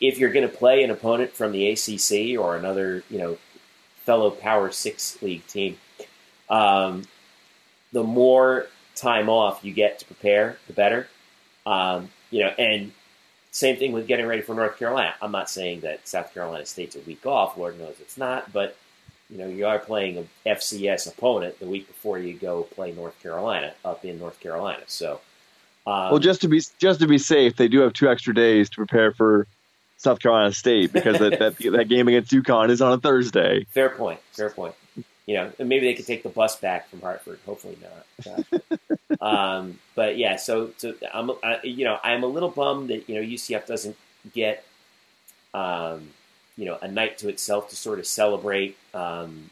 if you're going to play an opponent from the ACC or another, you know, fellow Power Six league team, the more time off you get to prepare, the better. You know, and same thing with getting ready for North Carolina. I'm not saying that South Carolina State's a week off. Lord knows it's not. But, you know, you are playing an FCS opponent the week before you go play North Carolina up in North Carolina. So, well, just to be safe, they do have 2 extra days to prepare for South Carolina State because that game against UConn is on a Thursday. Fair point. You know, and maybe they could take the bus back from Hartford. Hopefully not. But yeah, so I'm a little bummed that, you know, UCF doesn't get, you know, a night to itself to sort of celebrate, you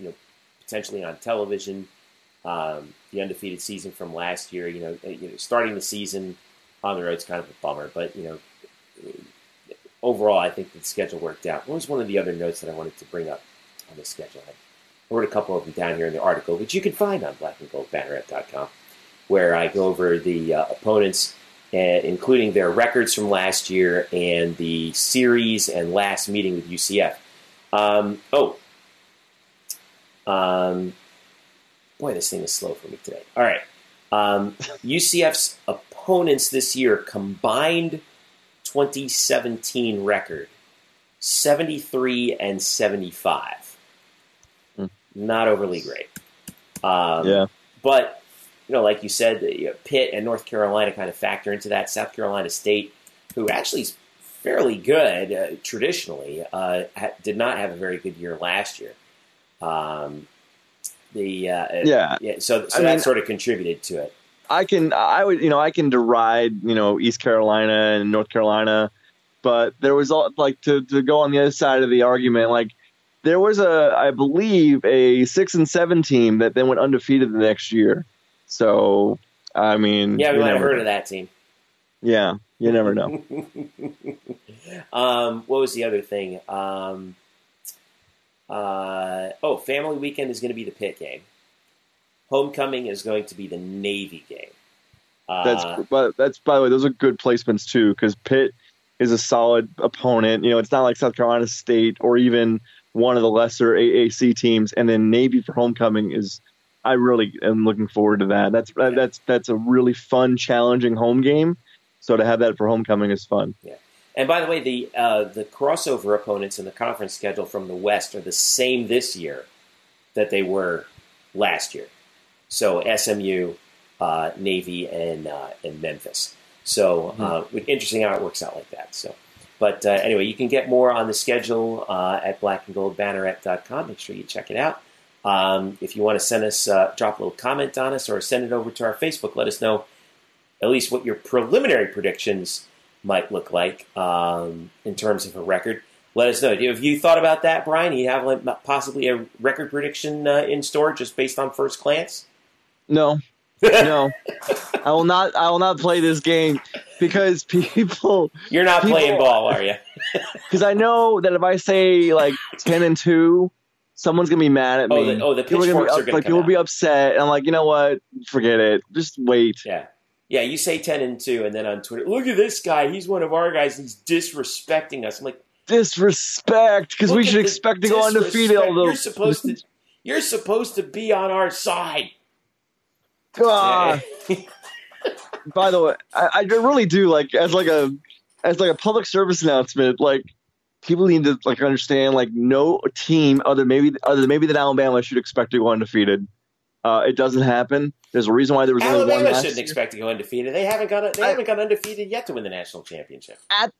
know, potentially on television, the undefeated season from last year. You know, starting the season on the road is kind of a bummer, but, you know, overall, I think the schedule worked out. What was one of the other notes that I wanted to bring up on the schedule? I wrote a couple of them down here in the article, which you can find on blackandgoldbanneret.com, where I go over the opponents, including their records from last year and the series and last meeting with UCF. Boy, this thing is slow for me today. All right. UCF's opponents this year combined 2017 record, 73-75. Not overly great. Yeah. But, you know, like you said, you know, Pitt and North Carolina kind of factor into that. South Carolina State, who actually is fairly good traditionally, did not have a very good year last year. Sort of contributed to it. I can deride, you know, East Carolina and North Carolina, but there was all, like, to go on the other side of the argument, like, there was I believe a 6-7 team that then went undefeated the next year. So, I mean, yeah, we might have heard of that team. Yeah, you never know. What was the other thing? Family weekend is going to be the Pitt game. Homecoming is going to be the Navy game. That's by the way, those are good placements too, because Pitt is a solid opponent. You know, it's not like South Carolina State or even one of the lesser AAC teams, and then Navy for homecoming I really am looking forward to that. That's a really fun, challenging home game. So to have that for homecoming is fun. Yeah. And by the way, the crossover opponents in the conference schedule from the West are the same this year that they were last year. So SMU, Navy, and Memphis. So interesting how it works out like that. So. But anyway, you can get more on the schedule at blackandgoldbanneret.com. Make sure you check it out. If you want to send us, drop a little comment on us or send it over to our Facebook, let us know at least what your preliminary predictions might look like in terms of a record. Let us know. Have you thought about that, Brian? You have possibly a record prediction in store just based on first glance? No. No, I will not play this game because you're not playing ball, are you? Because I know that if I say like 10-2, someone's gonna be mad at me. The pitchforks are gonna like come people out. Will be upset. And I'm like, you know what? Forget it. Just wait. Yeah. You say 10-2, and then on Twitter, look at this guy. He's one of our guys. He's disrespecting us. I'm like, disrespect because we should expect to go undefeated. Although you're supposed to be on our side. By the way, I really do like as a public service announcement. Like people need to like understand like no team other than maybe than Alabama should expect to go undefeated. It doesn't happen. There's a reason why there was only one. Alabama shouldn't expect to go undefeated. They haven't got They haven't got undefeated yet to win the national championship. At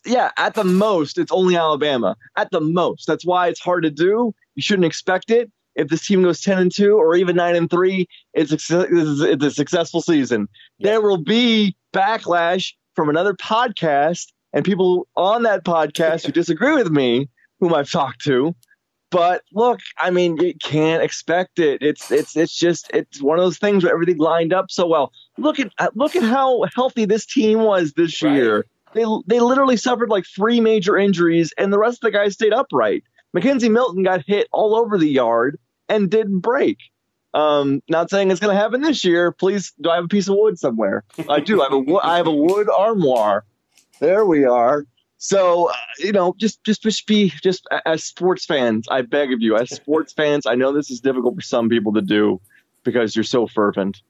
the most, it's only Alabama. At the most, that's why it's hard to do. You shouldn't expect it. If this team goes 10-2 or even 9-3, it's a successful season. Yeah. There will be backlash from another podcast and people on that podcast who disagree with me, whom I've talked to. But look, I mean, you can't expect it. It's just one of those things where everything lined up so well. Look at how healthy this team was this year. They literally suffered like 3 major injuries, and the rest of the guys stayed upright. Mackenzie Milton got hit all over the yard and didn't break. Not saying it's going to happen this year. Please, do I have a piece of wood somewhere? I do. I have a wood armoire. There we are. So, just as sports fans, I beg of you, as sports fans, I know this is difficult for some people to do because you're so fervent,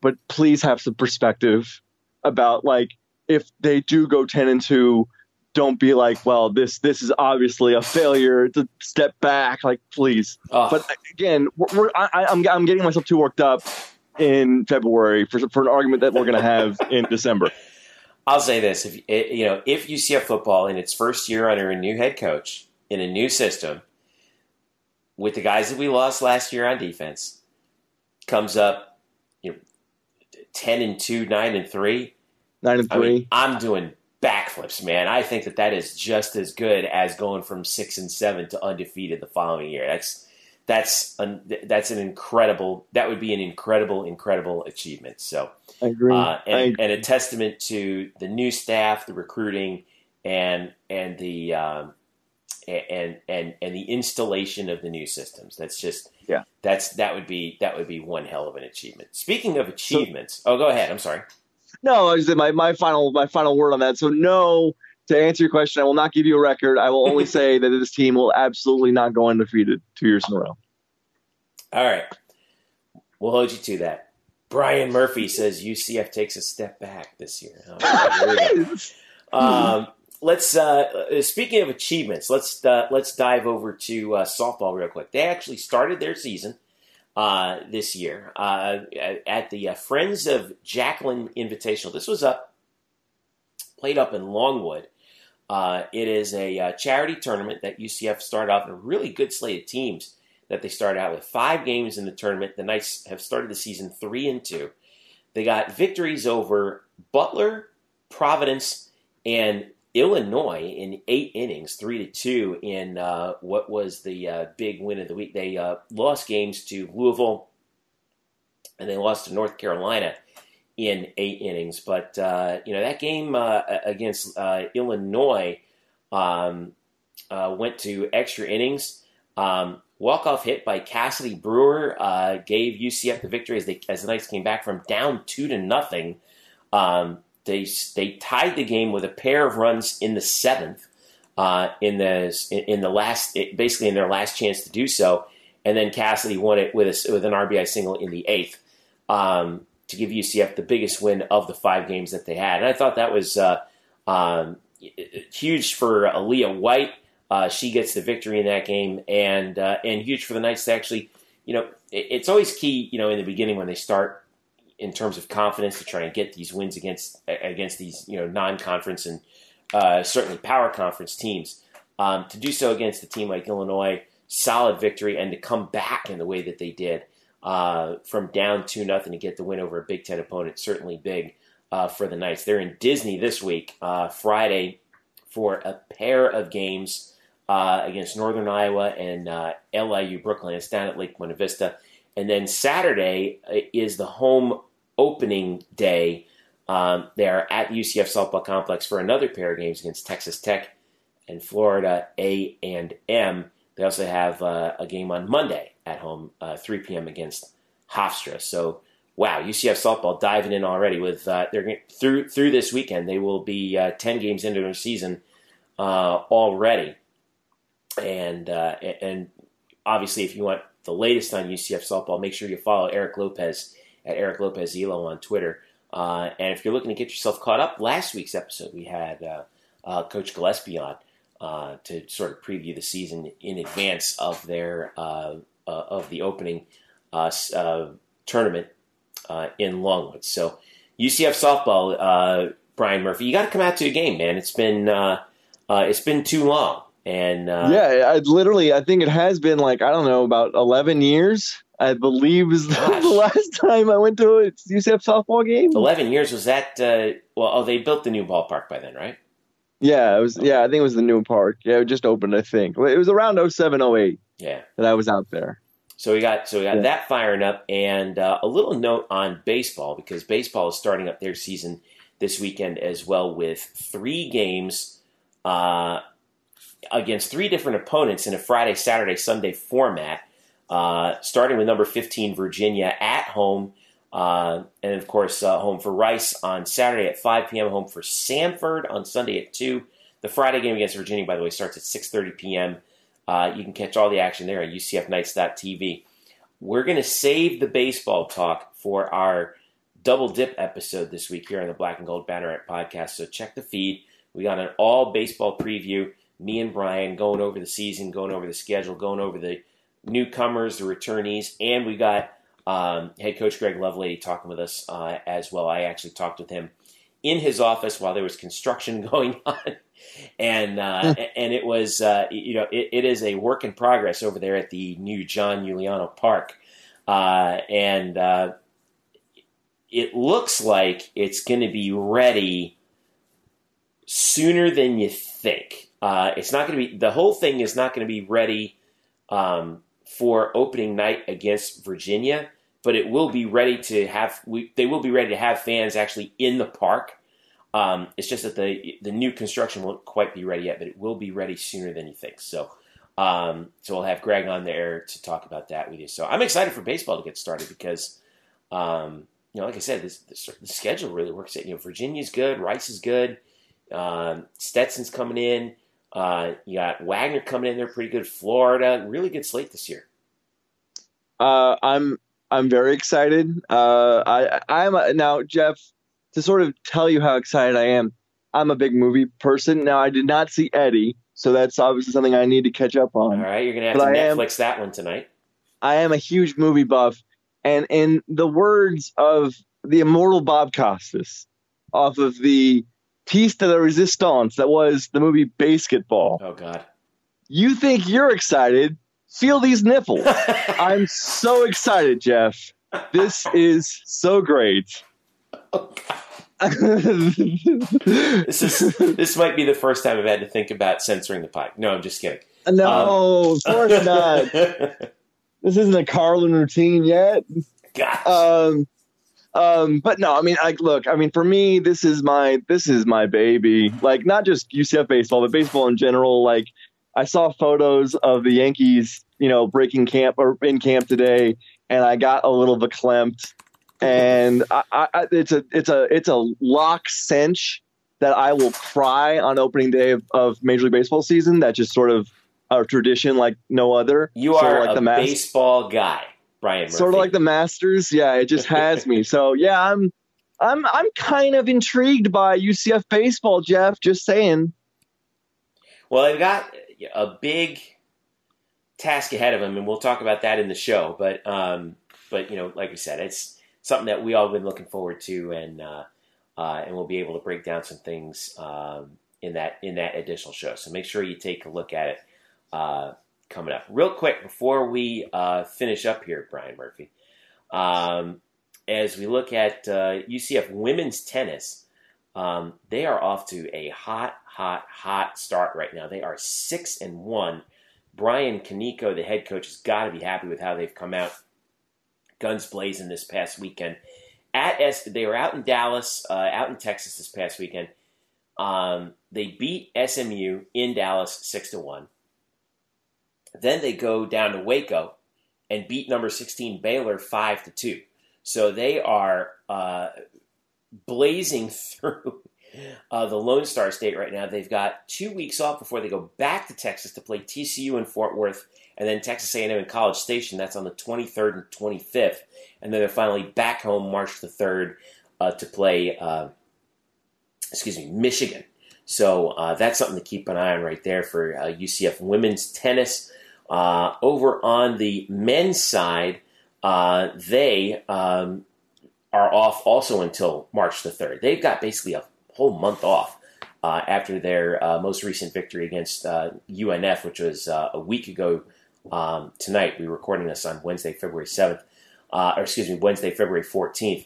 but please have some perspective about, like, if they do go 10-2, don't be like, well, this is obviously a failure. It's a step back. Like, please. But again, I'm getting myself too worked up in February for an argument that we're going to have in December. I'll say this: if UCF football in its first year under a new head coach in a new system, with the guys that we lost last year on defense, comes up, 10-2, 9-3, 9-3. I mean, I'm doing backflips, man. I think that is just as good as going from 6-7 to undefeated the following year. That would be an incredible achievement. So I agree. And a testament to the new staff, the recruiting, and the installation of the new systems. That would be one hell of an achievement. Speaking of achievements, go ahead. I'm sorry. No, I just did my final word on that. So no. To answer your question, I will not give you a record. I will only say that this team will absolutely not go undefeated 2 years in a row. All right. We'll hold you to that. Brian Murphy says UCF takes a step back this year. Right, let's. Speaking of achievements, let's dive over to softball real quick. They actually started their season this year at the Friends of Jacqueline Invitational. This was played up in Longwood. It is a charity tournament that UCF started off in, a really good slate of teams that they started out with. 5 games in the tournament. The Knights have started the season 3-2. They got victories over Butler, Providence, and Illinois in 8 innings, 3-2 in what was the big win of the week. They lost games to Louisville, and they lost to North Carolina in 8 innings, but that game against Illinois went to extra innings. Walk-off hit by Cassidy Brewer gave UCF the victory as the Knights came back from down 2-0. They tied the game with a pair of runs in the seventh, in their last chance to do so, and then Cassidy won it with an RBI single in the eighth. To give UCF the biggest win of the 5 games that they had. And I thought that was huge for Aaliyah White. She gets the victory in that game, and huge for the Knights to actually, it's always key, in the beginning when they start in terms of confidence to try and get these wins against these, non-conference and certainly power conference teams. To do so against a team like Illinois, solid victory, and to come back in the way that they did. From down 2-0 to get the win over a Big Ten opponent, certainly big for the Knights. They're in Disney this week, Friday, for a pair of games against Northern Iowa and LIU Brooklyn. It's down at Lake Buena Vista. And then Saturday is the home opening day. They are at UCF Softball Complex for another pair of games against Texas Tech and Florida A&M. They also have a game on Monday at home, 3 p.m. against Hofstra. So, wow, UCF softball diving in already with through this weekend. They will be 10 games into their season already. And obviously, if you want the latest on UCF softball, make sure you follow Eric Lopez at Eric Lopez Elo on Twitter. And if you're looking to get yourself caught up, last week's episode we had Coach Gillespie on. To sort of preview the season in advance of their of the opening tournament in Longwood. So UCF softball, Brian Murphy, you got to come out to a game, man. It's been too long, and I think it has been about 11 years. I believe is the last time I went to a UCF softball game. 11 years was that? They built the new ballpark by then, right? Yeah, it was. Yeah, I think it was the new park. Yeah, it just opened. I think it was around 2007, 2008. Yeah, that I was out there. So we got that firing up, and a little note on baseball because baseball is starting up their season this weekend as well with 3 games against 3 different opponents in a Friday, Saturday, Sunday format. Starting with number 15 Virginia at home, and of course home for Rice on Saturday at 5 p.m., home for Samford on Sunday at 2, The Friday game against Virginia, by the way, starts at 6:30 p.m. You can catch all the action there at ucfnights.tv. We're going to save the baseball talk for our double dip episode this week here on the Black and Gold Banneret podcast. So check the feed. We got an all baseball preview. Me and Brian going over the season, going over the schedule, going over the newcomers, the returnees, and we got head coach Greg Lovelady talking with us as well. I actually talked with him in his office while there was construction going on, and it was it is a work in progress over there at the new John Giuliano Park, and it looks like it's going to be ready sooner than you think. It's not going to be, the whole thing is not going to be ready for opening night against Virginia, but it will be ready to have, they will be ready to have fans actually in the park. It's just that the new construction won't quite be ready yet, but it will be ready sooner than you think. So we'll have Greg on there to talk about that with you. So I'm excited for baseball to get started because, like I said, the schedule really works out. Virginia's good, Rice is good, Stetson's coming in. You got Wagner coming in there, pretty good. Florida, really good slate this year. I'm very excited. I'm now, Jeff, to sort of tell you how excited I am. I'm a big movie person. Now I did not see Eddie, so that's obviously something I need to catch up on. All right, you're gonna have to Netflix that one tonight. I am a huge movie buff, and in the words of the immortal Bob Costas, off of the piece de la resistance that was the movie Basketball. Oh, God. You think you're excited? Feel these nipples. I'm so excited, Jeff. This is so great. Oh, God. This might be the first time I've had to think about censoring the pod. No, I'm just kidding. No, of course not. This isn't a Carlin routine yet. Gosh. But no, I mean, for me, this is my baby, like not just UCF baseball, but baseball in general. Like I saw photos of the Yankees, breaking camp or in camp today. And I got a little verklempt, and it's a lock cinch that I will cry on opening day of Major League Baseball season. That's just sort of a tradition like no other. You are so, like, a baseball guy. Brian Murphy. Sort of like the Masters, yeah, it just has me. So yeah, I'm kind of intrigued by UCF baseball, Jeff. Just saying. Well, they've got a big task ahead of them, and we'll talk about that in the show. But like I said, it's something that we all have been looking forward to, and we'll be able to break down some things in that additional show. So make sure you take a look at it. Coming up real quick before we finish up here, Brian Murphy, as we look at UCF women's tennis, they are off to a hot start right now. They are 6-1. Brian Kaneko, the head coach, has got to be happy with how they've come out, guns blazing this past weekend. They were out in Dallas, out in Texas this past weekend. They beat SMU in Dallas 6-1. Then they go down to Waco and beat number 16 Baylor 5-2. So they are blazing through the Lone Star State right now. They've got 2 weeks off before they go back to Texas to play TCU in Fort Worth and then Texas A&M in College Station. That's on the 23rd and 25th. And then they're finally back home March the 3rd to play, Michigan. So that's something to keep an eye on right there for UCF women's tennis. Over on the men's side, they are off also until March the 3rd. They've got basically a whole month off after their most recent victory against UNF, which was a week ago tonight. We were recording this on Wednesday, February 14th.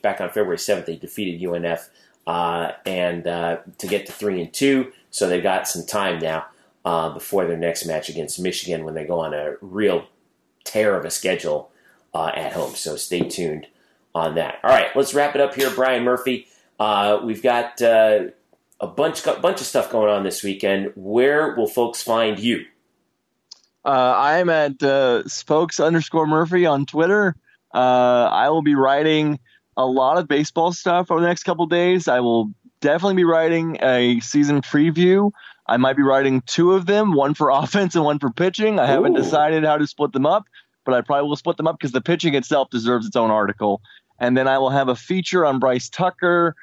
Back on February 7th, they defeated UNF and to get to 3-2. So they've got some time now before their next match against Michigan when they go on a real tear of a schedule at home. So stay tuned on that. All right, let's wrap it up here, Brian Murphy. We've got a bunch of stuff going on this weekend. Where will folks find you? I am at spokes_Murphy on Twitter. I will be writing a lot of baseball stuff over the next couple of days. I will definitely be writing a season preview I might be writing two of them, one for offense and one for pitching. I haven't decided how to split them up, but I probably will split them up because the pitching itself deserves its own article. And then I will have a feature on Bryce Tucker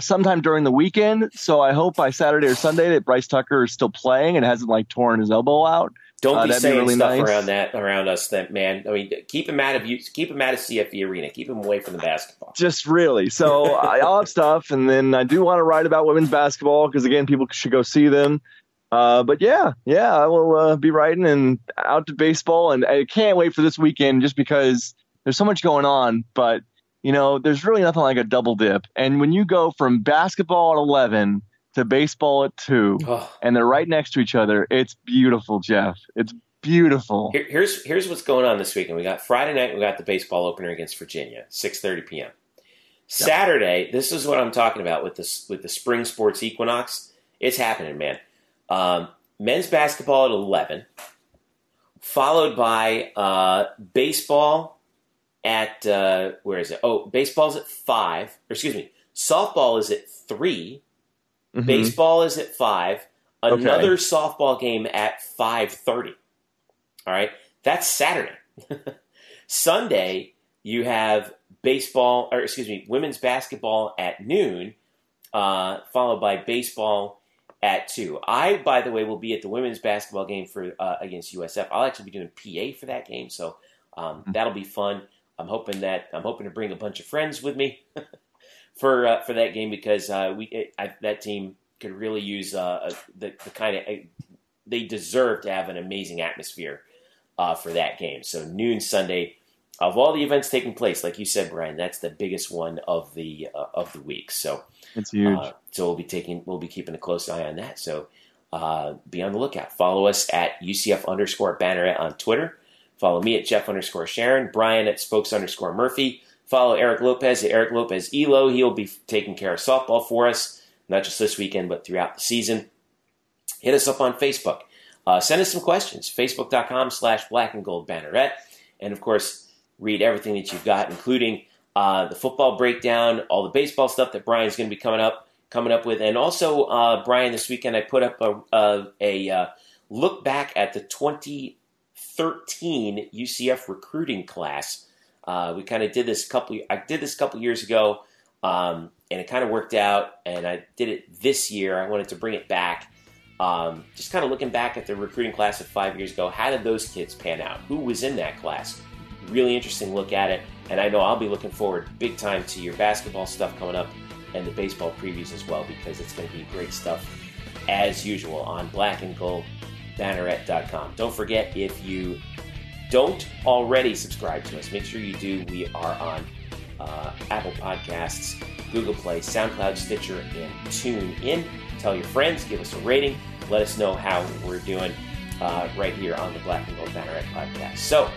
sometime during the weekend. So I hope by Saturday or Sunday that Bryce Tucker is still playing and hasn't torn his elbow out. Don't be saying really stuff nice around us, that man. I mean, keep him out of CFE Arena. Keep him away from the basketball. Just really. So I'll have stuff, and then I do want to write about women's basketball because again, people should go see them. But I will be writing and out to baseball, and I can't wait for this weekend just because there's so much going on. But there's really nothing like a double dip, and when you go from basketball at 11. To baseball at 2, and they're right next to each other. It's beautiful, Jeff. It's beautiful. Here's what's going on this weekend. We got Friday night. We got the baseball opener against Virginia, 6:30 p.m. Yeah. Saturday. This is what I'm talking about with the spring sports equinox. It's happening, man. Men's basketball at 11, followed by baseball at where is it? Oh, baseball's at 5. Or excuse me, softball is at 3. Mm-hmm. Baseball is at 5. Another softball game at 5:30. All right, that's Saturday. Sunday, you have women's basketball at noon, followed by baseball at 2. I, by the way, will be at the women's basketball game for against USF. I'll actually be doing PA for that game, so that'll be fun. I'm hoping to bring a bunch of friends with me. For that game because that team could really use the kind of they deserve to have an amazing atmosphere for that game. So noon Sunday, of all the events taking place, like you said, Brian, that's the biggest one of the week. So it's huge. So we'll be keeping a close eye on that. So be on the lookout. Follow us at UCF_Banneret on Twitter. Follow me at Jeff_Sharon. Brian at Spokes_Murphy. Follow Eric Lopez at Eric Lopez Elo. He'll be taking care of softball for us, not just this weekend, but throughout the season. Hit us up on Facebook. Send us some questions. Facebook.com/Black and Gold Banneret. And, of course, read everything that you've got, including the football breakdown, all the baseball stuff that Brian's going to be coming up with. And also, Brian, this weekend I put up a look back at the 2013 UCF recruiting class. We kind of did this a couple years ago, and it kind of worked out. And I did it this year. I wanted to bring it back, just kind of looking back at the recruiting class of 5 years ago. How did those kids pan out? Who was in that class? Really interesting look at it. And I know I'll be looking forward big time to your basketball stuff coming up and the baseball previews as well, because it's going to be great stuff as usual on blackandgoldbanneret.com. Don't forget, if you don't already subscribe to us, make sure you do. We are on Apple Podcasts, Google Play, SoundCloud, Stitcher, and TuneIn. Tell your friends, give us a rating, let us know how we're doing right here on the Black and Gold Banneret podcast. So,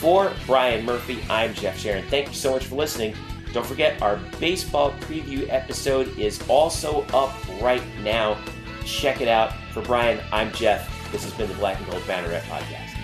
for Brian Murphy, I'm Jeff Sharon. Thank you so much for listening. Don't forget, our baseball preview episode is also up right now. Check it out. For Brian, I'm Jeff. This has been the Black and Gold Banneret podcast.